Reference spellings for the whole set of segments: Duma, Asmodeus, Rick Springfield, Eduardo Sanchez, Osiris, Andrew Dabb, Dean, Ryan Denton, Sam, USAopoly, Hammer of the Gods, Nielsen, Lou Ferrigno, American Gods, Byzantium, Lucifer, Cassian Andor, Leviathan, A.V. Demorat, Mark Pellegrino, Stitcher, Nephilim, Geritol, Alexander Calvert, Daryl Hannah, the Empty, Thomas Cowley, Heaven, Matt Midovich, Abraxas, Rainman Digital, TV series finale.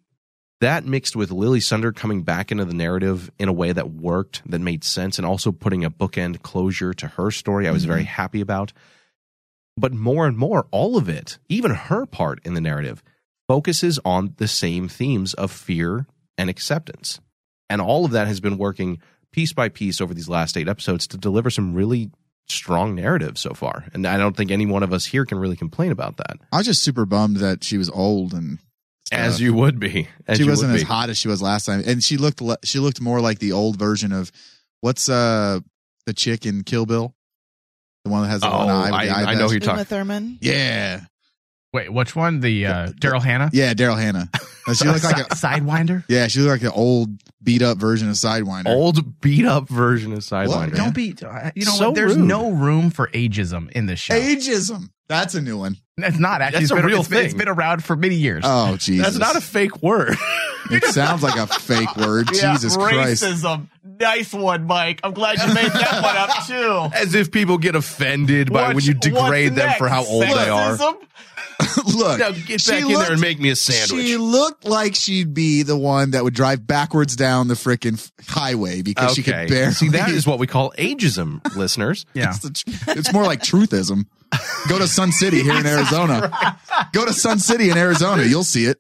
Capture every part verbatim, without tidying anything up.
that mixed with Lily Sunder coming back into the narrative in a way that worked, that made sense, and also putting a bookend closure to her story, I was mm-hmm. very happy about. But more and more, all of it, even her part in the narrative, focuses on the same themes of fear and acceptance. And all of that has been working piece by piece over these last eight episodes to deliver some really strong narrative so far. And I don't think any one of us here can really complain about that. I was just super bummed that she was old and stuff. As you would be. As she wasn't as hot as she was last time, and she looked le- she looked more like the old version of what's uh the chick in Kill Bill, the one that has the oh, one eye. I, the eye I know who you're talking. Thurman. Yeah. Wait, which one? The uh, Daryl Hannah? Yeah, Daryl Hannah. She looked like a Sidewinder. Yeah, she looked like an old beat up version of Sidewinder. Old beat up version of Sidewinder. Well, don't yeah. be. You know, so what? There's rude. No room for ageism in this show. Ageism. That's a new one. That's not actually. That's it's a been, real it's thing. Been, it's been around for many years. Oh, Jesus. That's not a fake word. It sounds like a fake word. Yeah, Jesus Christ. Racism. Nice one, Mike. I'm glad you made that one up, too. As if people get offended by what's, when you degrade them for how old Sexism? They are. Look. Now get back in looked, there and make me a sandwich. She looked like she'd be the one that would drive backwards down the freaking highway because okay. she could barely. See, that is what we call ageism, listeners. Yeah. It's, the, it's more like truthism. Go to Sun City here in Arizona. Go to Sun City in Arizona. You'll see it.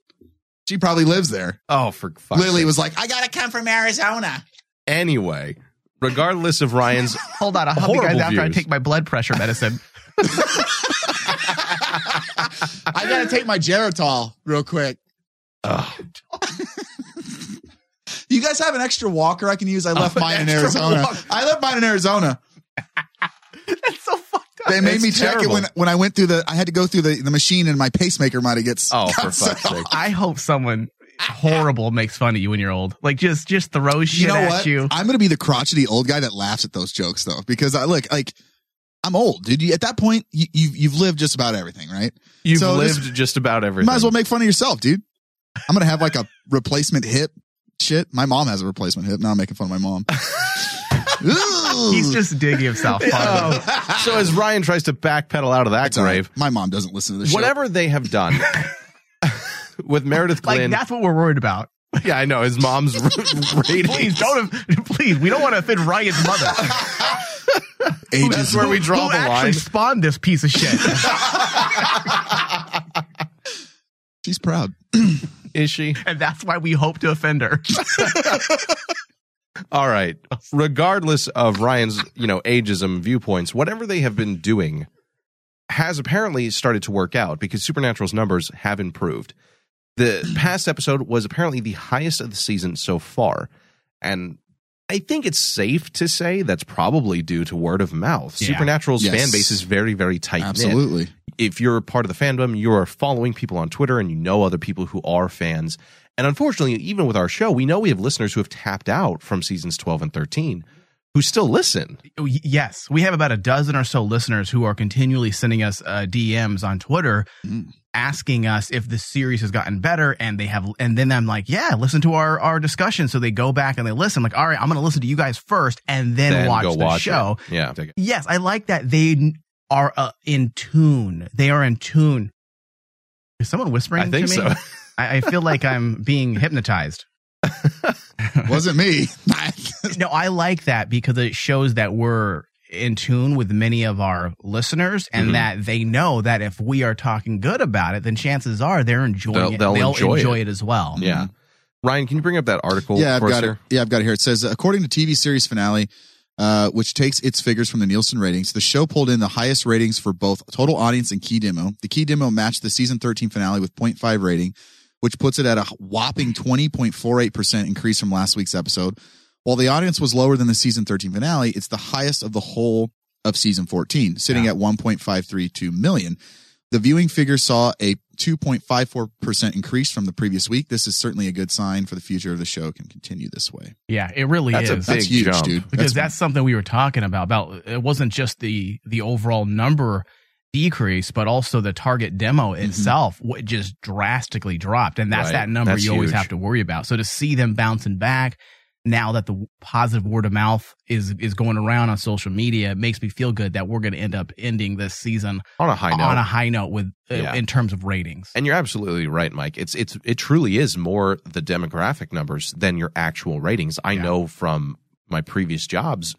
She probably lives there. Oh, for fuck's Lily sake. Was like, I got to come from Arizona. Anyway, regardless of Ryan's hold on, I'll help you guys views. After I take my blood pressure medicine. I got to take my Geritol real quick. Oh. You guys have an extra walker I can use? I left oh, mine in Arizona. Walk. I left mine in Arizona. That's so funny. They made it's me terrible. Check it when when I went through the. I had to go through the, the machine, and my pacemaker might have gets. Oh, for fuck's sake! I hope someone horrible makes fun of you when you're old. Like just just throw shit you know at what? You. I'm gonna be the crotchety old guy that laughs at those jokes though, because I look like I'm old, dude. You, at that point, you, you've you've lived just about everything, right? You've so lived this, just about everything. Might as well make fun of yourself, dude. I'm gonna have like a replacement hip. Shit, my mom has a replacement hip. Now I'm making fun of my mom. Ooh. He's just digging himself. Yeah. So as Ryan tries to backpedal out of that it's grave, right. My mom doesn't listen to this. Whatever show. They have done with Meredith Glynn, like, that's what we're worried about. Yeah, I know his mom's ratings. Please don't. Have, please, we don't want to offend Ryan's mother. Ages. That's where we draw who the line. Spawned this piece of shit. She's proud, is she? And that's why we hope to offend her. All right. Regardless of Ryan's, you know, ageism viewpoints, whatever they have been doing has apparently started to work out because Supernatural's numbers have improved. The past episode was apparently the highest of the season so far. And I think it's safe to say that's probably due to word of mouth. Yeah. Supernatural's yes. fan base is very, very tight-knit. Absolutely. If you're part of the fandom, you're following people on Twitter and you know other people who are fans. And unfortunately, even with our show, we know we have listeners who have tapped out from seasons twelve and thirteen who still listen. Yes. We have about a dozen or so listeners who are continually sending us uh, D Ms on Twitter mm. asking us if the series has gotten better. And they have. And then I'm like, yeah, listen to our, our discussion. So they go back and they listen. I'm like, all right, I'm going to listen to you guys first and then, then watch the watch show. It. Yeah. Yes. I like that. They are uh, in tune. They are in tune. Is someone whispering I think to me? So. I feel like I'm being hypnotized. Wasn't me. No, I like that because it shows that we're in tune with many of our listeners and mm-hmm. that they know that if we are talking good about it, then chances are they're enjoying they'll, it. They'll, they'll enjoy, enjoy it. it as well. Yeah. Ryan, can you bring up that article? Yeah, I've got it. Yeah, I've got it here. It says, according to T V series Finale, uh, which takes its figures from the Nielsen ratings, the show pulled in the highest ratings for both total audience and key demo. The key demo matched the season thirteen finale with point five rating, which puts it at a whopping twenty point four eight percent increase from last week's episode. While the audience was lower than the season thirteen finale, it's the highest of the whole of season fourteen, sitting yeah. at one point five three two million. The viewing figure saw a two point five four percent increase from the previous week. This is certainly a good sign for the future of the show can continue this way. Yeah, it really that's is. A that's huge, jump. Dude. Because that's, that's something we were talking about. About it wasn't just the the overall number decrease, but also the target demo itself mm-hmm. just drastically dropped. And that's right. that number that's you huge. always have to worry about. So to see them bouncing back now that the positive word of mouth is is going around on social media, it makes me feel good that we're going to end up ending this season on a high note. On a high note with yeah. uh, in terms of ratings. And you're absolutely right, Mike. It's it's it truly is more the demographic numbers than your actual ratings. I yeah. know from my previous jobs,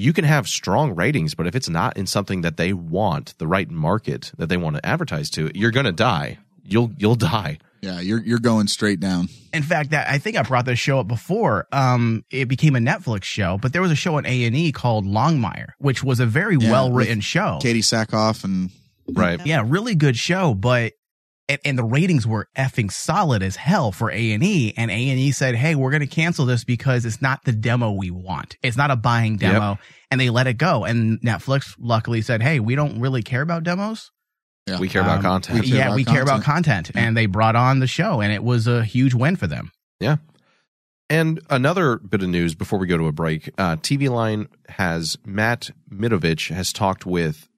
you can have strong ratings, but if it's not in something that they want, the right market that they want to advertise to, you're going to die. You'll you'll die. Yeah, you're you're going straight down. In fact, that I think I brought this show up before. Um, it became a Netflix show, but there was a show on A and E called Longmire, which was a very yeah, well written show. Katie Sackhoff and right, yeah, really good show. But and, and the ratings were effing solid as hell for A and E. And A and E said, "Hey, we're going to cancel this because it's not the demo we want. It's not a buying demo." Yep. And they let it go. And Netflix luckily said, "Hey, we don't really care about demos." Yeah. We care about um, content. We care yeah, about we content. care about content. Yeah. And they brought on the show, and it was a huge win for them. Yeah. And another bit of news before we go to a break, uh, T V Line has Matt Midovich has talked with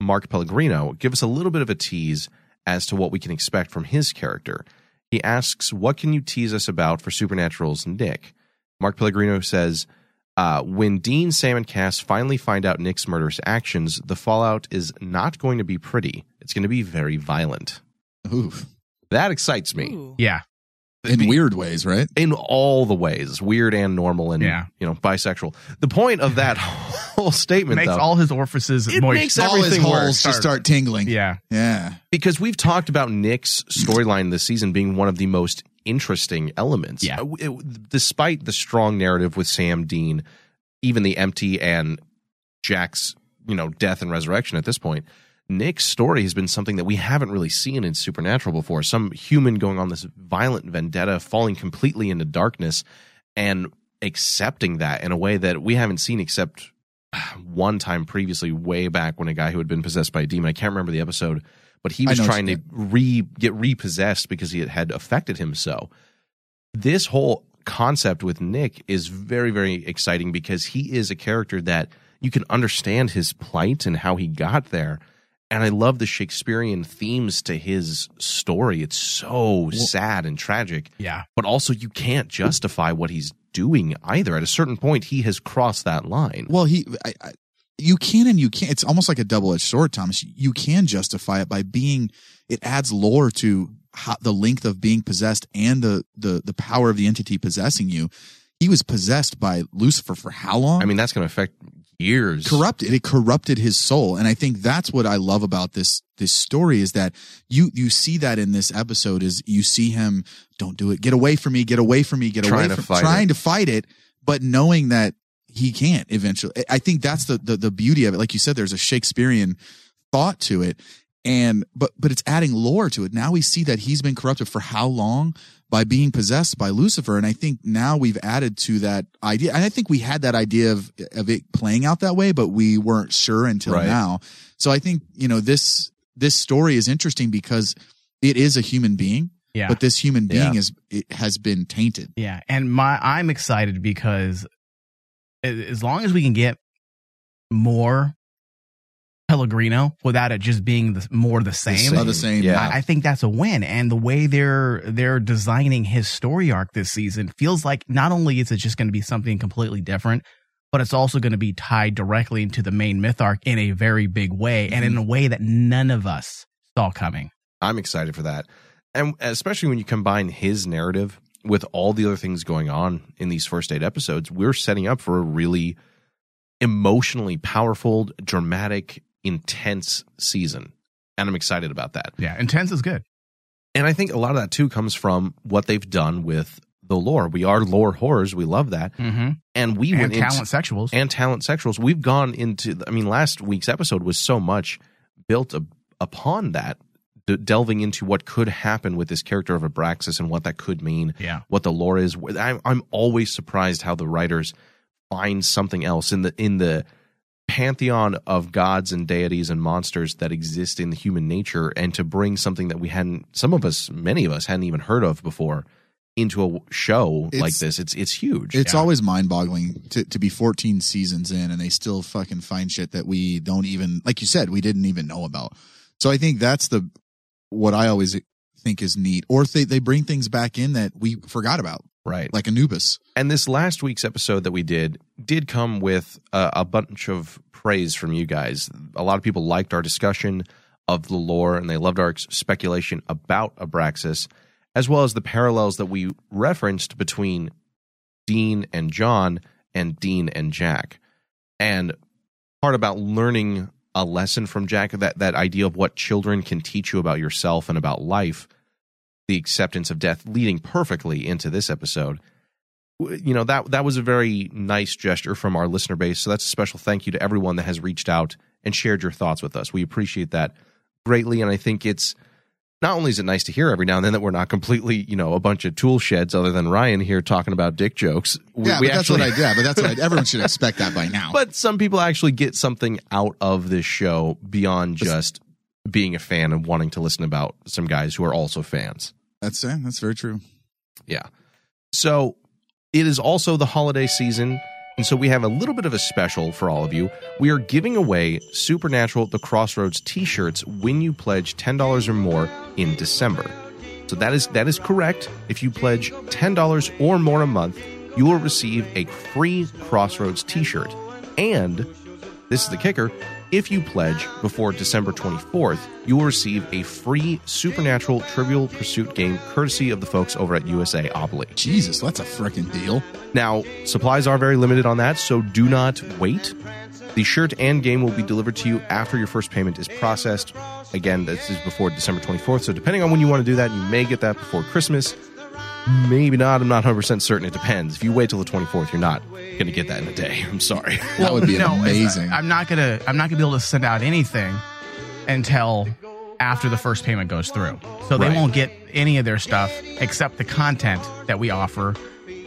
Mark Pellegrino. Give us a little bit of a tease as to what we can expect from his character. He asks, what can you tease us about for Supernatural's Nick? Mark Pellegrino says, Uh, when Dean, Sam, and Cass finally find out Nick's murderous actions, the fallout is not going to be pretty. It's going to be very violent. Ooh. That excites me. Ooh. Yeah. In weird ways, right? In all the ways. Weird and normal and, yeah. you know, bisexual. The point of that whole statement, makes though. Makes all his orifices it moist. It makes all everything his holes start, just start tingling. Yeah. Yeah. Because we've talked about Nick's storyline this season being one of the most interesting elements. Yeah. It, despite the strong narrative with Sam, Dean, even the Empty and Jack's, you know, death and resurrection at this point, Nick's story has been something that we haven't really seen in Supernatural before. Some human going on this violent vendetta, falling completely into darkness and accepting that in a way that we haven't seen except one time previously, way back when a guy who had been possessed by a demon, I can't remember the episode, but he was trying to re get repossessed because he had, had affected him so. This whole concept with Nick is very, very exciting because he is a character that you can understand his plight and how he got there. And I love the Shakespearean themes to his story. It's so well, sad and tragic. Yeah. But also you can't justify what he's doing either. At a certain point, he has crossed that line. Well, he... I, I, you can and you can't. It's almost like a double-edged sword, Thomas. You can justify it by being – it adds lore to how, the length of being possessed and the, the, the power of the entity possessing you. He was possessed by Lucifer for how long? I mean, that's going to affect years. Corrupted. It corrupted his soul. And I think that's what I love about this this story is that you you see that in this episode is you see him, don't do it. Get away from me. Get away from me. Get away from me. Trying to fight it. Trying to fight it, but knowing that he can't eventually. I think that's the, the the beauty of it. Like you said, there's a Shakespearean thought to it, and but but it's adding lore to it. Now we see that he's been corrupted for how long by being possessed by Lucifer, and I think now we've added to that idea. And I think we had that idea of of it playing out that way, but we weren't sure until right. now. So I think you know this this story is interesting because it is a human being. Yeah. But this human being yeah. is it has been tainted. Yeah, and my I'm excited because. As long as we can get more Pellegrino without it just being the, more the same, the same, the same yeah. I, I think that's a win. And the way they're they're designing his story arc this season feels like not only is it just going to be something completely different, but it's also going to be tied directly into the main myth arc in a very big way mm-hmm. and in a way that none of us saw coming. I'm excited for that. And especially when you combine his narrative with all the other things going on in these first eight episodes, we're setting up for a really emotionally powerful, dramatic, intense season. And I'm excited about that. Yeah, intense is good. And I think a lot of that, too, comes from what they've done with the lore. We are lore horrors. We love that. Mm-hmm. And we and went talent into... sexuals. And talent sexuals. We've gone into... I mean, last week's episode was so much built up upon that. Delving into what could happen with this character of Abraxas and what that could mean, yeah. what the lore is. I'm, I'm always surprised how the writers find something else in the in the pantheon of gods and deities and monsters that exist in the human nature, and to bring something that we hadn't, some of us, many of us hadn't even heard of before, into a show it's, like this, it's it's huge. It's yeah. always mind-boggling to, to be fourteen seasons in and they still fucking find shit that we don't even, like you said, we didn't even know about. So I think that's the what I always think is neat. Or if they, they bring things back in that we forgot about. Right. Like Anubis. And this last week's episode that we did did come with a, a bunch of praise from you guys. A lot of people liked our discussion of the lore and they loved our speculation about Abraxas, as well as the parallels that we referenced between Dean and John and Dean and Jack. And part about learning a lesson from Jack, that, that idea of what children can teach you about yourself and about life, the acceptance of death, leading perfectly into this episode. You know, that that was a very nice gesture from our listener base. So that's a special thank you to everyone that has reached out and shared your thoughts with us. We appreciate that greatly, and I think it's not only is it nice to hear every now and then that we're not completely, you know, a bunch of tool sheds other than Ryan here talking about dick jokes. We, yeah, but we that's actually, what I, yeah, but that's what I, everyone should expect that by now. But some people actually get something out of this show beyond just being a fan and wanting to listen about some guys who are also fans. That's it. That's very true. Yeah. So it is also the holiday season, and so we have a little bit of a special for all of you. We are giving away Supernatural: The Crossroads t-shirts when you pledge ten dollars or more in December. So that is that is correct. If you pledge ten dollars or more a month, you will receive a free Crossroads t-shirt. And this is the kicker. If you pledge before December twenty-fourth, you will receive a free Supernatural Trivial Pursuit game courtesy of the folks over at U S A Obli. Jesus, that's a frickin' deal. Now, supplies are very limited on that, so do not wait. The shirt and game will be delivered to you after your first payment is processed. Again, this is before December twenty-fourth, so depending on when you want to do that, you may get that before Christmas. Maybe not. I'm not one hundred percent certain. It depends. If you wait till the twenty-fourth, you're not going to get that in a day. I'm sorry. That well, would be no, amazing. I'm not going to I'm not going to be able to send out anything until after the first payment goes through. So they right. won't get any of their stuff except the content that we offer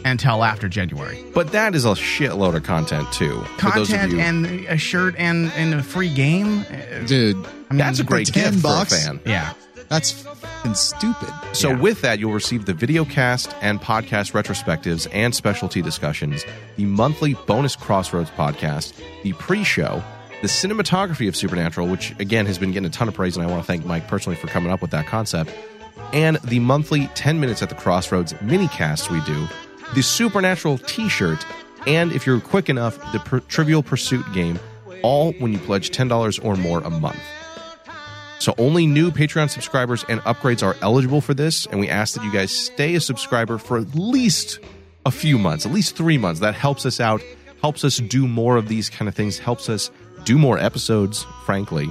until after January. But that is a shitload of content, too. Content those of you, and a shirt and, and a free game. Dude, I mean, that's a great gift for bucks. a fan. Yeah. That's fucking stupid. So yeah. with that, you'll receive the video cast and podcast retrospectives and specialty discussions, the monthly bonus Crossroads podcast, the pre-show, the cinematography of Supernatural, which, again, has been getting a ton of praise, and I want to thank Mike personally for coming up with that concept, and the monthly ten minutes at the Crossroads mini-casts we do, the Supernatural t-shirt, and, if you're quick enough, the per- Trivial Pursuit game, all when you pledge ten dollars or more a month. So only new Patreon subscribers and upgrades are eligible for this, and we ask that you guys stay a subscriber for at least a few months, at least three months. That helps us out, helps us do more of these kind of things, helps us do more episodes, frankly,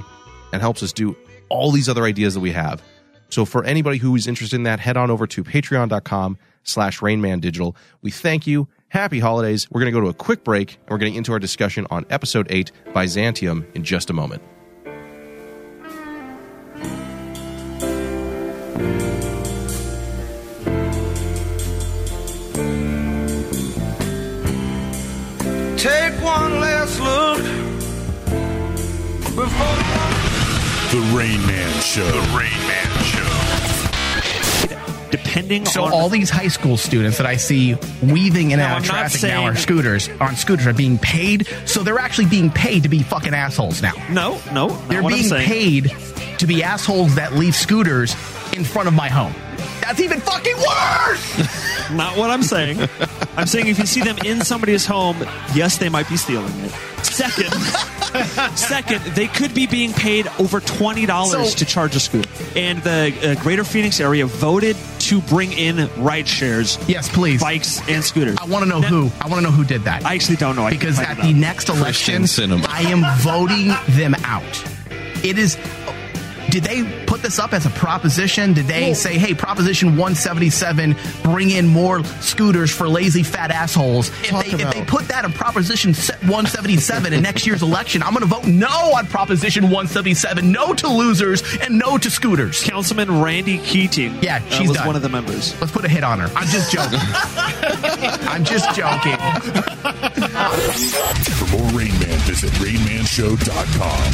and helps us do all these other ideas that we have. So for anybody who is interested in that, head on over to patreon.com slash Rainman Digital. We thank you. Happy holidays. We're going to go to a quick break, and we're getting into our discussion on Episode eight, Byzantium, in just a moment. One last look before the Rainman Show. The Rainman Show. Depending so on all these high school students that I see weaving in and out of traffic now are scooters on scooters are being paid, so they're actually being paid to be fucking assholes now. No, no, they're being paid to be assholes that leave scooters in front of my home. That's even fucking worse. Not what I'm saying. I'm saying if you see them in somebody's home, yes, they might be stealing it. Second, second, they could be being paid over twenty dollars so, to charge a scooter. And the uh, Greater Phoenix area voted to bring in ride shares. Yes, please. Bikes and scooters. I want to know now, who. I want to know who did that. I actually don't know. I because at the next election, I am voting them out. It is... Did they put this up as a proposition? Did they Whoa. say, hey, Proposition one seventy-seven, bring in more scooters for lazy fat assholes? If they, if they put that in Proposition one seventy-seven in next year's election, I'm going to vote no on Proposition one seventy-seven, no to losers, and no to scooters. Councilman Randy Keating yeah, she's uh, was done. one of the members. Let's put a hit on her. I'm just joking. I'm just joking. For more Rain Man, visit rain man show dot com.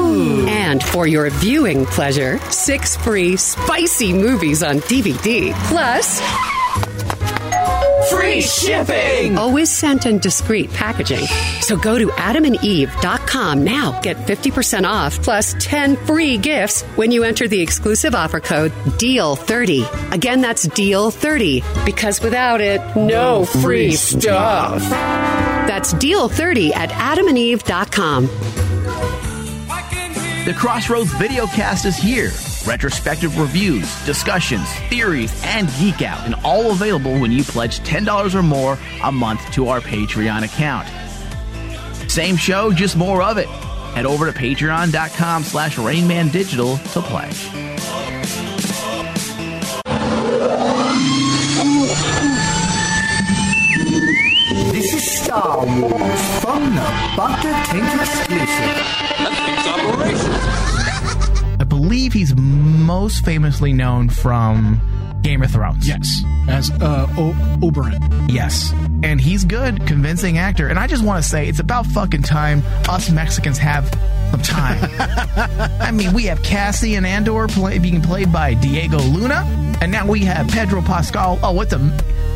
Ooh. And for your viewing pleasure, six free spicy movies on D V D, plus free shipping, always sent in discreet packaging. So go to adam and eve dot com now. Get fifty percent off plus ten free gifts when you enter the exclusive offer code deal thirty. Again, that's deal thirty, because without it, no free stuff. That's deal thirty at adam and eve dot com. The Crossroads Videocast is here. Retrospective reviews, discussions, theories, and geek out, and all available when you pledge ten dollars or more a month to our Patreon account. Same show, just more of it. Head over to patreon.com slash Rainman Digital to pledge. This is Star Wars from the Bunker Tank exclusive. I believe he's most famously known from Game of Thrones. Yes. As uh, o- Oberyn. Yes. And he's good, convincing actor. And I just want to say, it's about fucking time us Mexicans have some time. I mean, we have Cassian Andor play- being played by Diego Luna. And now we have Pedro Pascal. Oh, what's a...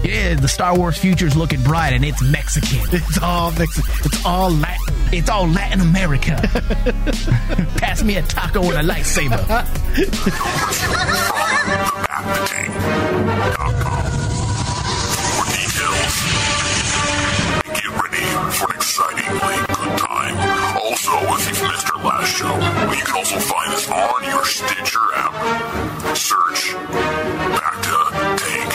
Yeah, the Star Wars future's looking bright, and it's Mexican. It's all Mexican. It's all Latin. It's all Latin America. Pass me a taco and a lightsaber. For details, get ready for an excitingly good time. Also, if you've missed our last show, well, you can also find us on your Stitcher app. Search Back to Tank.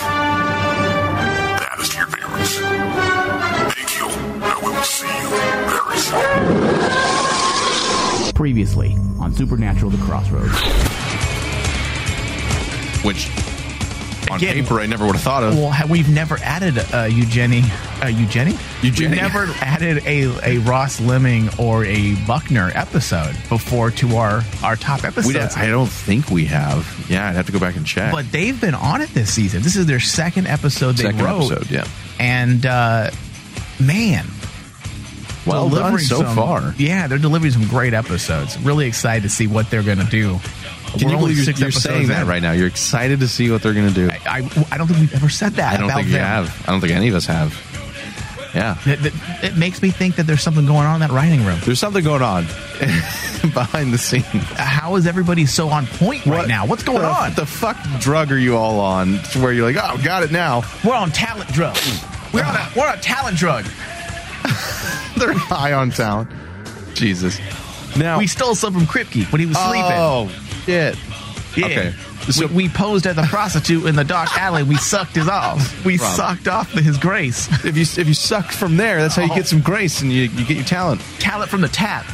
Thank you, and we will see you very soon. Previously on Supernatural: The Crossroads, which on Again, paper I never would have thought of. Well, we've never added a Eugenie, a Eugenie, Eugenie. We've never added a, a Ross Lemming or a Buckner episode before to our our top episodes. I don't think we have. Yeah, I'd have to go back and check. But they've been on it this season. This is their second episode they second wrote. Episode, yeah. And, uh, man, well done so some, far. Yeah, they're delivering some great episodes. Really excited to see what they're going to do. Can We're you only six you're, episodes you're saying that in. Right now. You're excited to see what they're going to do. I, I, I don't think we've ever said that I don't about think you them. Have. I don't think any of us have. Yeah. It, it, it makes me think that there's something going on in that writing room. There's something going on behind the scenes. How is everybody so on point right what, now? What's going uh, on? What the fuck drug are you all on to where you're like, oh, got it now? We're on talent drug. We're on a, we're on a talent drug. They're high on talent. Jesus. Now, we stole some from Kripke when he was sleeping. Oh, shit. Yeah. Okay. So, we, we posed as a prostitute in the dark alley. We sucked his off. We Robin. sucked off his grace. If you if you suck from there, that's how you oh. get some grace and you, you get your talent. Talent from the tap.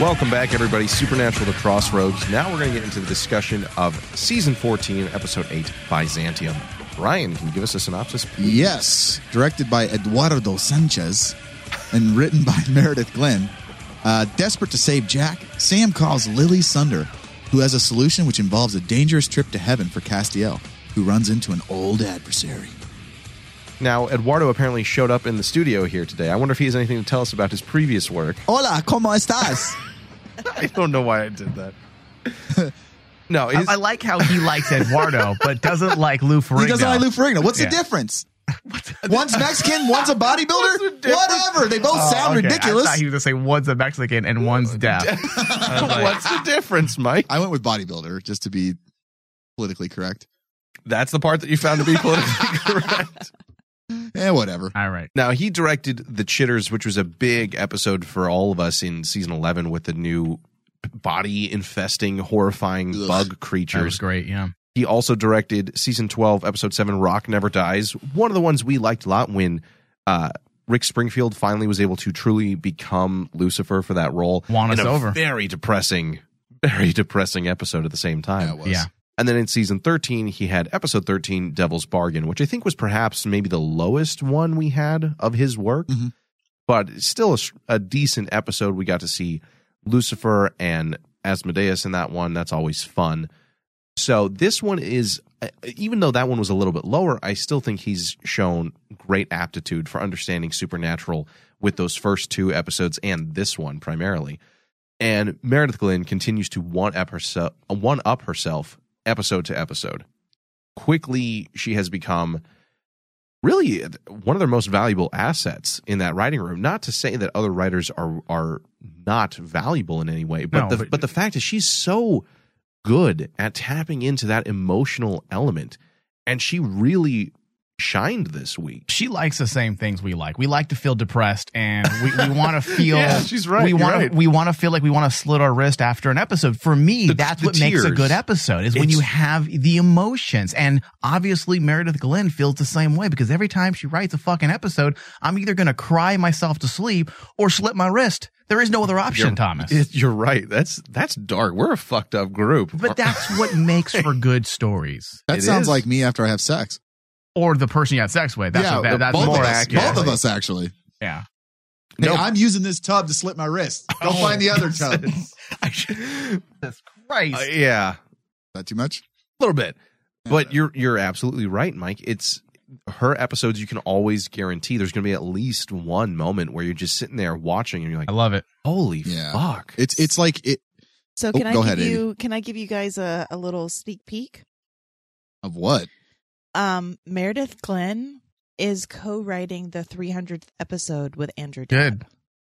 Welcome back, everybody. Supernatural: The Crossroads. Now we're going to get into the discussion of Season fourteen, Episode eight, Byzantium. Ryan, can you give us a synopsis, please? Yes. Directed by Eduardo Sanchez and written by Meredith Glynn. Uh, desperate to save Jack, Sam calls Lily Sunder, who has a solution which involves a dangerous trip to heaven for Castiel, who runs into an old adversary. Now, Eduardo apparently showed up in the studio here today. I wonder if he has anything to tell us about his previous work. Hola, ¿cómo estás? I don't know why I did that. No, I, I like how he likes Eduardo, but doesn't like Lou Ferrigno. He doesn't like Lou Ferrigno. What's yeah. the difference? What's the, one's Mexican, one's a bodybuilder? The Whatever. They both uh, sound okay. ridiculous. I thought he was going to say one's a Mexican and one's deaf. Like, what's the difference, Mike? I went with bodybuilder just to be politically correct. That's the part that you found to be politically correct. Eh, whatever. All right. Now, he directed The Chitters, which was a big episode for all of us in season eleven with the new body-infesting, horrifying Ugh. bug creatures. That was great, yeah. He also directed season twelve, episode seven, Rock Never Dies. One of the ones we liked a lot when uh, Rick Springfield finally was able to truly become Lucifer for that role. Won us over. Very depressing, very depressing episode at the same time. Yeah, it was. Yeah. And then in season thirteen, he had episode thirteen, Devil's Bargain, which I think was perhaps maybe the lowest one we had of his work, mm-hmm. but still a, a decent episode. We got to see Lucifer and Asmodeus in that one. That's always fun. So this one is, even though that one was a little bit lower, I still think he's shown great aptitude for understanding Supernatural with those first two episodes and this one primarily. And Meredith Glynn continues to one-up herself, one-up herself episode to episode. Quickly, she has become really one of their most valuable assets in that writing room. Not to say that other writers are are not valuable in any way, but no, the but, but the fact is she's so good at tapping into that emotional element, and she really shined this week. She likes the same things we like. We like to feel depressed, and we, we want to feel. Yeah, she's right. We want right. to. We want to feel like we want to slit our wrist after an episode. For me, the, that's the what tears. Makes a good episode is it's, when you have the emotions. And obviously, Meredith Glynn feels the same way because every time she writes a fucking episode, I'm either going to cry myself to sleep or slit my wrist. There is no other option, you're, Thomas. It, you're right. That's that's dark. We're a fucked up group. But that's what makes for good stories. That it sounds is. like me after I have sex. Or the person you had sex with. That's yeah, what that, that's both more of us, accurate. Both of us, actually. Yeah. Hey, nope. I'm using this tub to slit my wrist. Go oh, find the other tub. Jesus Christ. Uh, yeah. Is that too much? A little bit. Yeah, but you're you're absolutely right, Mike. It's her episodes you can always guarantee there's going to be at least one moment where you're just sitting there watching and you're like, I love it. Holy yeah. fuck. It's it's like it. So can oh, I go give ahead, you Amy. Can I give you guys a, a little sneak peek? Of what? Um, Meredith Glynn is co-writing the three hundredth episode with Andrew Dabb.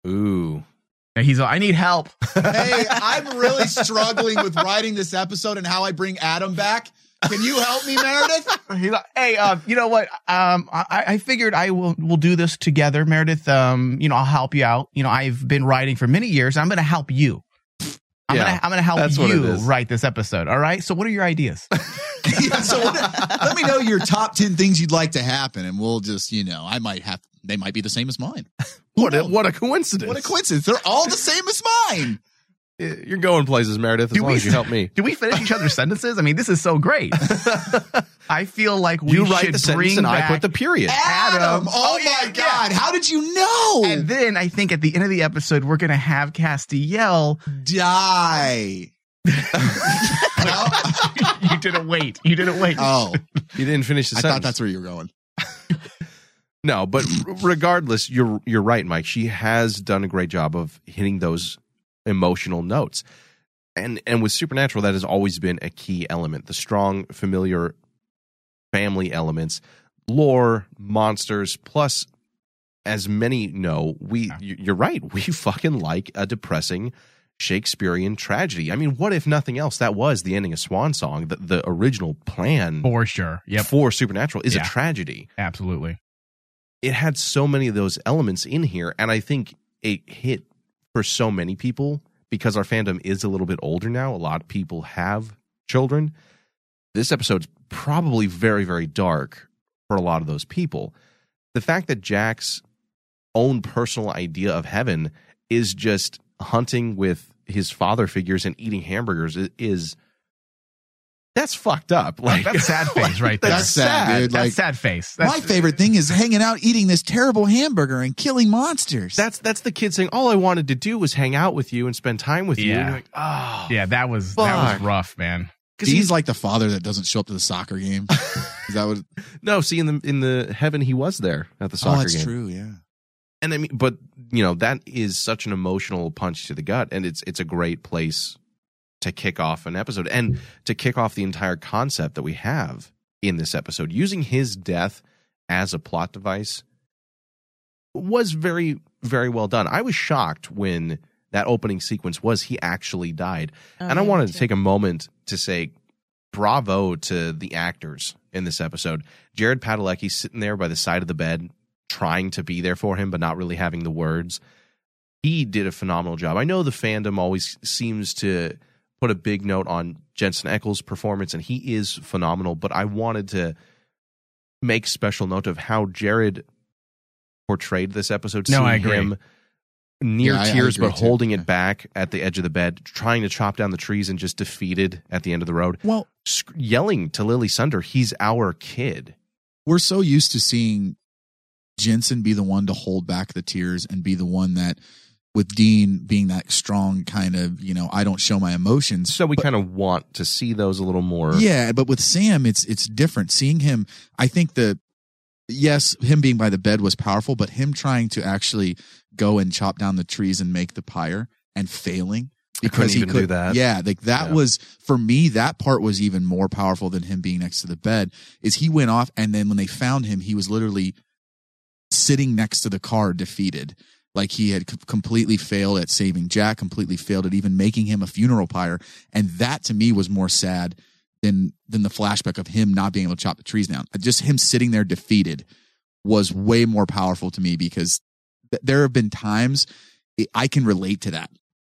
Good. Ooh. And he's like, I need help. Hey, I'm really struggling with writing this episode and how I bring Adam back. Can you help me, Meredith? He's like, hey, um, you know what? Um, I, I figured I will we'll do this together, Meredith. Um, you know, I'll help you out. You know, I've been writing for many years. And I'm going to help you. I'm yeah, gonna I'm gonna help you write this episode. All right. So what are your ideas? yeah, so what, let me know your top ten things you'd like to happen, and we'll just you know I might have they might be the same as mine. What a, what a coincidence! What a coincidence! They're all the same as mine. You're going places, Meredith. As do long we, as you help me, do we finish each other's sentences? I mean, this is so great. I feel like we you write should the bring and back I put the period. Adam, Adam. Oh, oh my yeah, God! Yeah. How did you know? And then I think at the end of the episode, we're going to have Castiel die. No? You didn't wait. You didn't wait. Oh, you didn't finish the sentence. I thought that's where you were going. No, but regardless, you're you're right, Mike. She has done a great job of hitting those emotional notes, and and with Supernatural that has always been a key element: the strong familiar family elements, lore, monsters, plus as many know we you're right we fucking like a depressing Shakespearean tragedy. I mean, what if nothing else? That was the ending of Swan Song. The, the original plan for sure yep. for Supernatural is yeah. a tragedy. Absolutely. It had so many of those elements in here, and I think it hit for so many people, because our fandom is a little bit older now. A lot of people have children. This episode's probably very, very dark for a lot of those people. The fact that Jack's own personal idea of heaven is just hunting with his father figures and eating hamburgers is, is that's fucked up. Like, that's sad face right there. That's sad, sad dude. Like, that's sad face. That's, my favorite thing is hanging out, eating this terrible hamburger and killing monsters. That's that's the kid saying, all I wanted to do was hang out with you and spend time with yeah. you. And you're like, oh, yeah, that was fuck. that was rough, man. Because he's, he's like the father that doesn't show up to the soccer game. Is that what? No, see, in the in the heaven, he was there at the soccer oh, that's game. That's true, yeah. And I mean, but you know, that is such an emotional punch to the gut, and it's it's a great place to kick off an episode and to kick off the entire concept that we have in this episode. Using his death as a plot device was very, very well done. I was shocked when that opening sequence was he actually died. Oh, and I wanted to take a moment to say bravo to the actors in this episode. Jared Padalecki's sitting there by the side of the bed, trying to be there for him, but not really having the words. He did a phenomenal job. I know the fandom always seems to put a big note on Jensen Ackles' performance, and he is phenomenal, but I wanted to make special note of how Jared portrayed this episode. No, seeing I agree. him near yeah, tears, but too. holding it back at the edge of the bed, trying to chop down the trees and just defeated at the end of the road. Well, Sc- yelling to Lily Sunder, he's our kid. We're so used to seeing Jensen be the one to hold back the tears and be the one that, with Dean being that strong kind of, you know, I don't show my emotions. So we kind of want to see those a little more. Yeah, but with Sam, it's it's different. Seeing him, I think the, yes, him being by the bed was powerful, but him trying to actually go and chop down the trees and make the pyre and failing. Because he could do that. Yeah, like that yeah. was, for me, that part was even more powerful than him being next to the bed, is he went off, and then when they found him, he was literally sitting next to the car defeated. Like he had c- completely failed at saving Jack, completely failed at even making him a funeral pyre. And that to me was more sad than than the flashback of him not being able to chop the trees down. Just him sitting there defeated was way more powerful to me, because th- there have been times I can relate to that.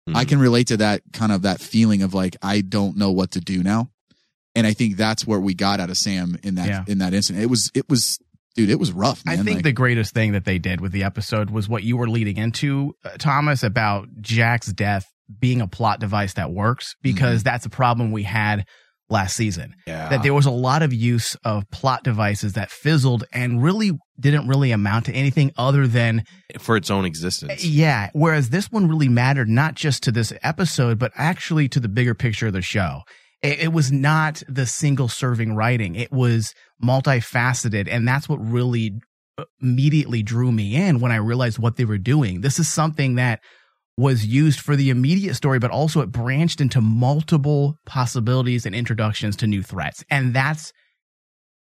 Mm-hmm. I can relate to that kind of that feeling of like, I don't know what to do now. And I think that's where we got out of Sam in that, yeah. in that instant. It was, it was, Dude, it was rough, man. I think like, the greatest thing that they did with the episode was what you were leading into, uh, Thomas, about Jack's death being a plot device that works, because mm-hmm. that's a problem we had last season. Yeah. That there was a lot of use of plot devices that fizzled and really didn't really amount to anything other than... for its own existence. Yeah, whereas this one really mattered not just to this episode, but actually to the bigger picture of the show. It was not the single-serving writing. It was multifaceted, and that's what really immediately drew me in when I realized what they were doing. This is something that was used for the immediate story, but also it branched into multiple possibilities and introductions to new threats. And that's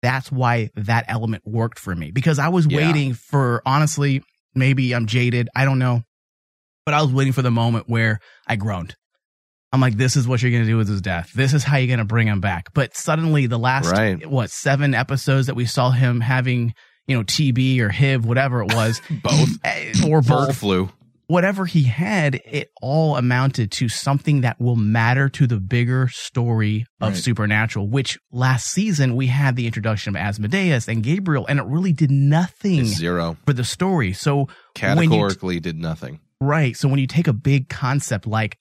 that's why that element worked for me, because I was yeah. waiting for, honestly, maybe I'm jaded, I don't know, but I was waiting for the moment where I groaned. I'm like, this is what you're going to do with his death. This is how you're going to bring him back. But suddenly the last, right. what, seven episodes that we saw him having, you know, T B or H I V, whatever it was. both. Or bird flu. Whatever he had, it all amounted to something that will matter to the bigger story of right. Supernatural, which last season we had the introduction of Asmodeus and Gabriel, and it really did nothing Zero. for the story. So Categorically t- did nothing. Right. So when you take a big concept like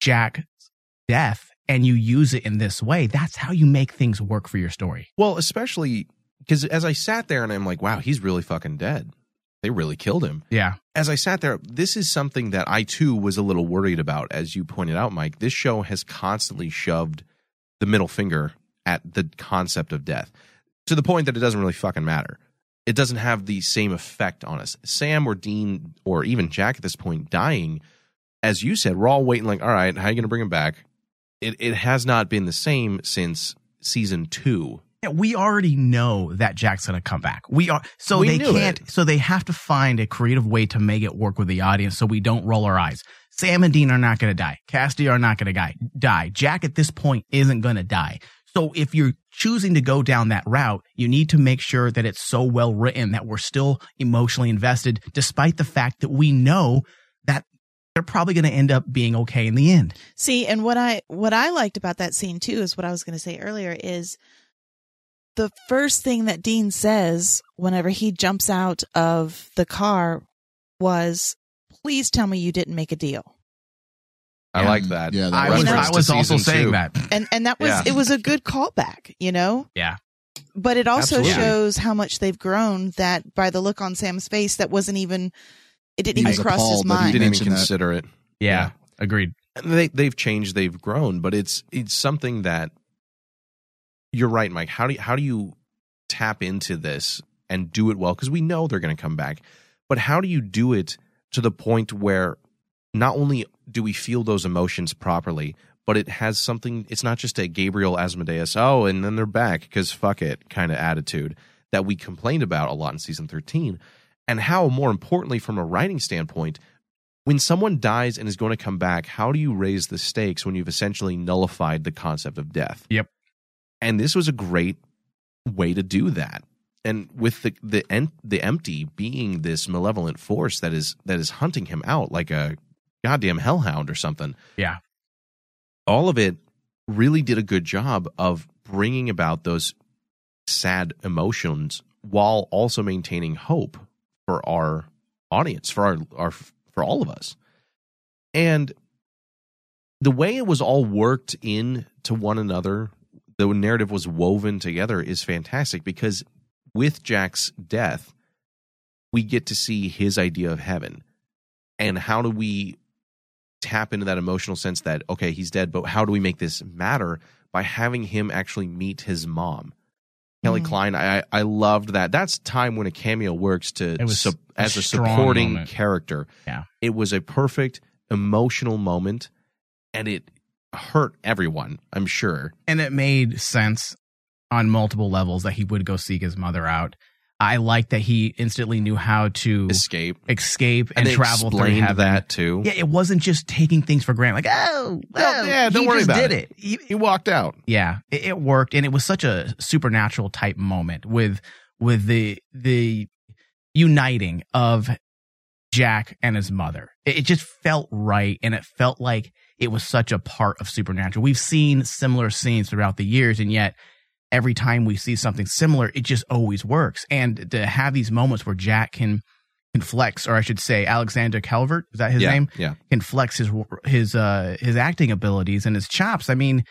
Jack... death and you use it in this way, that's how you make things work for your story. Well, especially because as I sat there and I'm like, wow, he's really fucking dead. They really killed him. Yeah. As I sat there, this is something that I too was a little worried about. As you pointed out, Mike, this show has constantly shoved the middle finger at the concept of death to the point that it doesn't really fucking matter. It doesn't have the same effect on us. Sam or Dean or even Jack at this point dying, as you said, we're all waiting like, all right, how are you going to bring him back? It it has not been the same since season two. Yeah, we already know that Jack's going to come back. We are so we they can't. It. So they have to find a creative way to make it work with the audience, so we don't roll our eyes. Sam and Dean are not going to die. Castiel are not going to die. Jack at this point isn't going to die. So if you're choosing to go down that route, you need to make sure that it's so well written that we're still emotionally invested, despite the fact that we know that they're probably going to end up being okay in the end. See, and what I what I liked about that scene, too, is what I was going to say earlier, is the first thing that Dean says whenever he jumps out of the car was, please tell me you didn't make a deal. I yeah. like that. Yeah, that I was, I was also saying two. that. And and that was yeah. it was a good callback, you know? Yeah. But it also Absolutely. shows how much they've grown, that by the look on Sam's face, that wasn't even... It didn't even cross his mind. He didn't even consider it. Yeah, yeah, agreed. They, they've changed, they've grown, but it's it's something that you're right, Mike. How do you, how do you tap into this and do it well? Because we know they're going to come back, but how do you do it to the point where not only do we feel those emotions properly, but it has something. It's not just a Gabriel Asmodeus, oh, and then they're back because fuck it kind of attitude that we complained about a lot in season thirteen. And how, more importantly, from a writing standpoint, when someone dies and is going to come back, how do you raise the stakes when you've essentially nullified the concept of death? Yep. And this was a great way to do that. And with the the en- the empty being this malevolent force that is that is hunting him out like a goddamn hellhound or something. Yeah. All of it really did a good job of bringing about those sad emotions while also maintaining hope for our audience, for our, our for all of us. And the way it was all worked in to one another, the narrative was woven together, is fantastic, because with Jack's death, we get to see his idea of heaven. And how do we tap into that emotional sense that, okay, he's dead, but how do we make this matter by having him actually meet his mom? Mm-hmm. Kelly Klein, I I loved that. That's time when a cameo works to su- a as a supporting moment. Character. Yeah. It was a perfect emotional moment, and it hurt everyone, I'm sure. And it made sense on multiple levels that he would go seek his mother out. I like that he instantly knew how to escape, escape, and, and travel through heaven. That too. Yeah, it wasn't just taking things for granted. Like, oh, well, oh yeah, don't he worry just about did it. it. He, he walked out. Yeah, it, it worked, and it was such a supernatural type moment with with the the uniting of Jack and his mother. It, it just felt right, and it felt like it was such a part of Supernatural. We've seen similar scenes throughout the years, and yet every time we see something similar, it just always works. And to have these moments where Jack can, can flex, or I should say Alexander Calvert, is that his yeah, name? Yeah. Can flex his his uh, his acting abilities and his chops. I mean,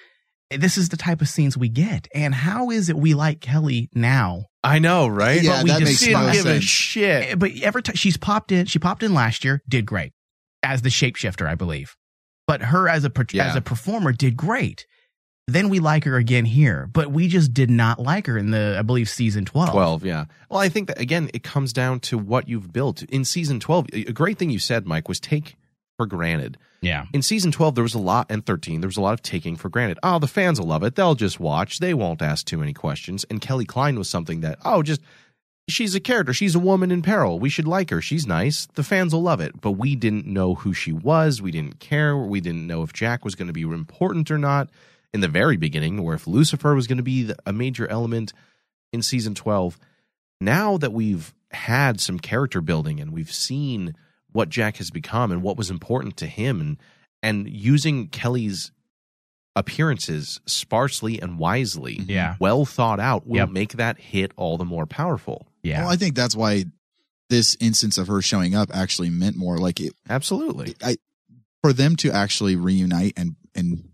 this is the type of scenes we get. And how is it we like Kelly now? I know, right? Yeah, but we that just makes no give sense. A shit. But every time she's popped in, she popped in last year, did great as the shapeshifter, I believe. But her as a yeah. as a performer did great. Then we like her again here, but we just did not like her in the, I believe, season twelve. twelve, yeah. Well, I think that, again, it comes down to what you've built. In season twelve, a great thing you said, Mike, was take for granted. Yeah. In season twelve, there was a lot, and thirteen, there was a lot of taking for granted. Oh, the fans will love it. They'll just watch. They won't ask too many questions. And Kelly Klein was something that, oh, just, she's a character. She's a woman in peril. We should like her. She's nice. The fans will love it. But we didn't know who she was. We didn't care. We didn't know if Jack was going to be important or not. In the very beginning, or if Lucifer was going to be a major element in season twelve. Now that we've had some character building and we've seen what Jack has become and what was important to him, and and using Kelly's appearances sparsely and wisely, yeah. well thought out, will yep. make that hit all the more powerful. Yeah, well, I think that's why this instance of her showing up actually meant more. Like it, absolutely, it, I, for them to actually reunite and and.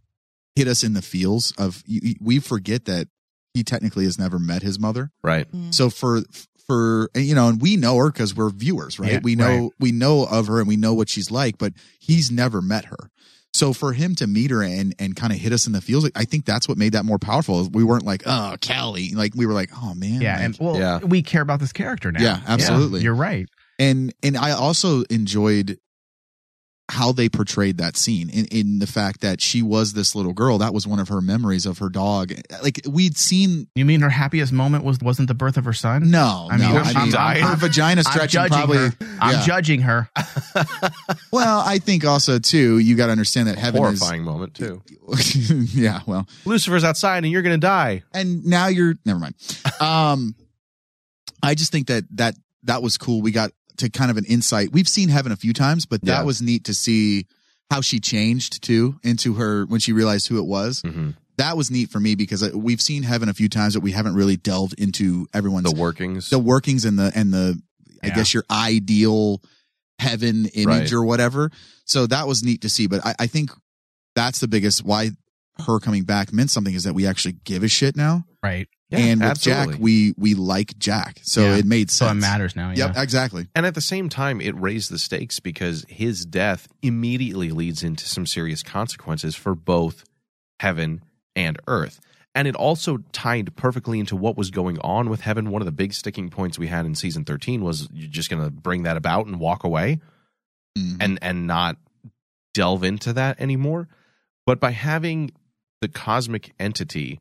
hit us in the feels of, we forget that he technically has never met his mother. Right. Mm. So for, for, you know, and we know her because we're viewers, right? Yeah, we know, right. we know of her and we know what she's like, but he's never met her. So for him to meet her and, and kind of hit us in the feels, I think that's what made that more powerful. We weren't like, oh, Kelly. Like we were like, oh man. Yeah. Like, and well, yeah. we care about this character now. Yeah, absolutely. Yeah, you're right. And, and I also enjoyed how they portrayed that scene in, in the fact that she was this little girl. That was one of her memories of her dog. Like we'd seen. You mean her happiest moment was, wasn't the birth of her son? No, I mean, no, her, I mean I'm, her I'm, vagina stretching. I'm probably. Her. Yeah. I'm judging her. Well, I think also too, you got to understand that heaven horrifying is horrifying moment too. Yeah. Well, Lucifer's outside and you're going to die. And now you're never mind. Um, I just think that that, that was cool. We got to kind of an insight. We've seen heaven a few times, but that yeah. was neat to see how she changed too into her when she realized who it was. Mm-hmm. That was neat for me because we've seen heaven a few times, but we haven't really delved into everyone's the workings, the workings and the, and the, yeah. I guess your ideal heaven image right. or whatever. So that was neat to see. But I, I think that's the biggest, why her coming back meant something, is that we actually give a shit now. Right. Yeah, and with absolutely. Jack, we we like Jack, so yeah. it made sense. So it matters now. Yeah. Yep, exactly. And at the same time, it raised the stakes because his death immediately leads into some serious consequences for both heaven and earth. And it also tied perfectly into what was going on with heaven. One of the big sticking points we had in season thirteen was, you're just going to bring that about and walk away mm-hmm. and and not delve into that anymore. But by having the cosmic entity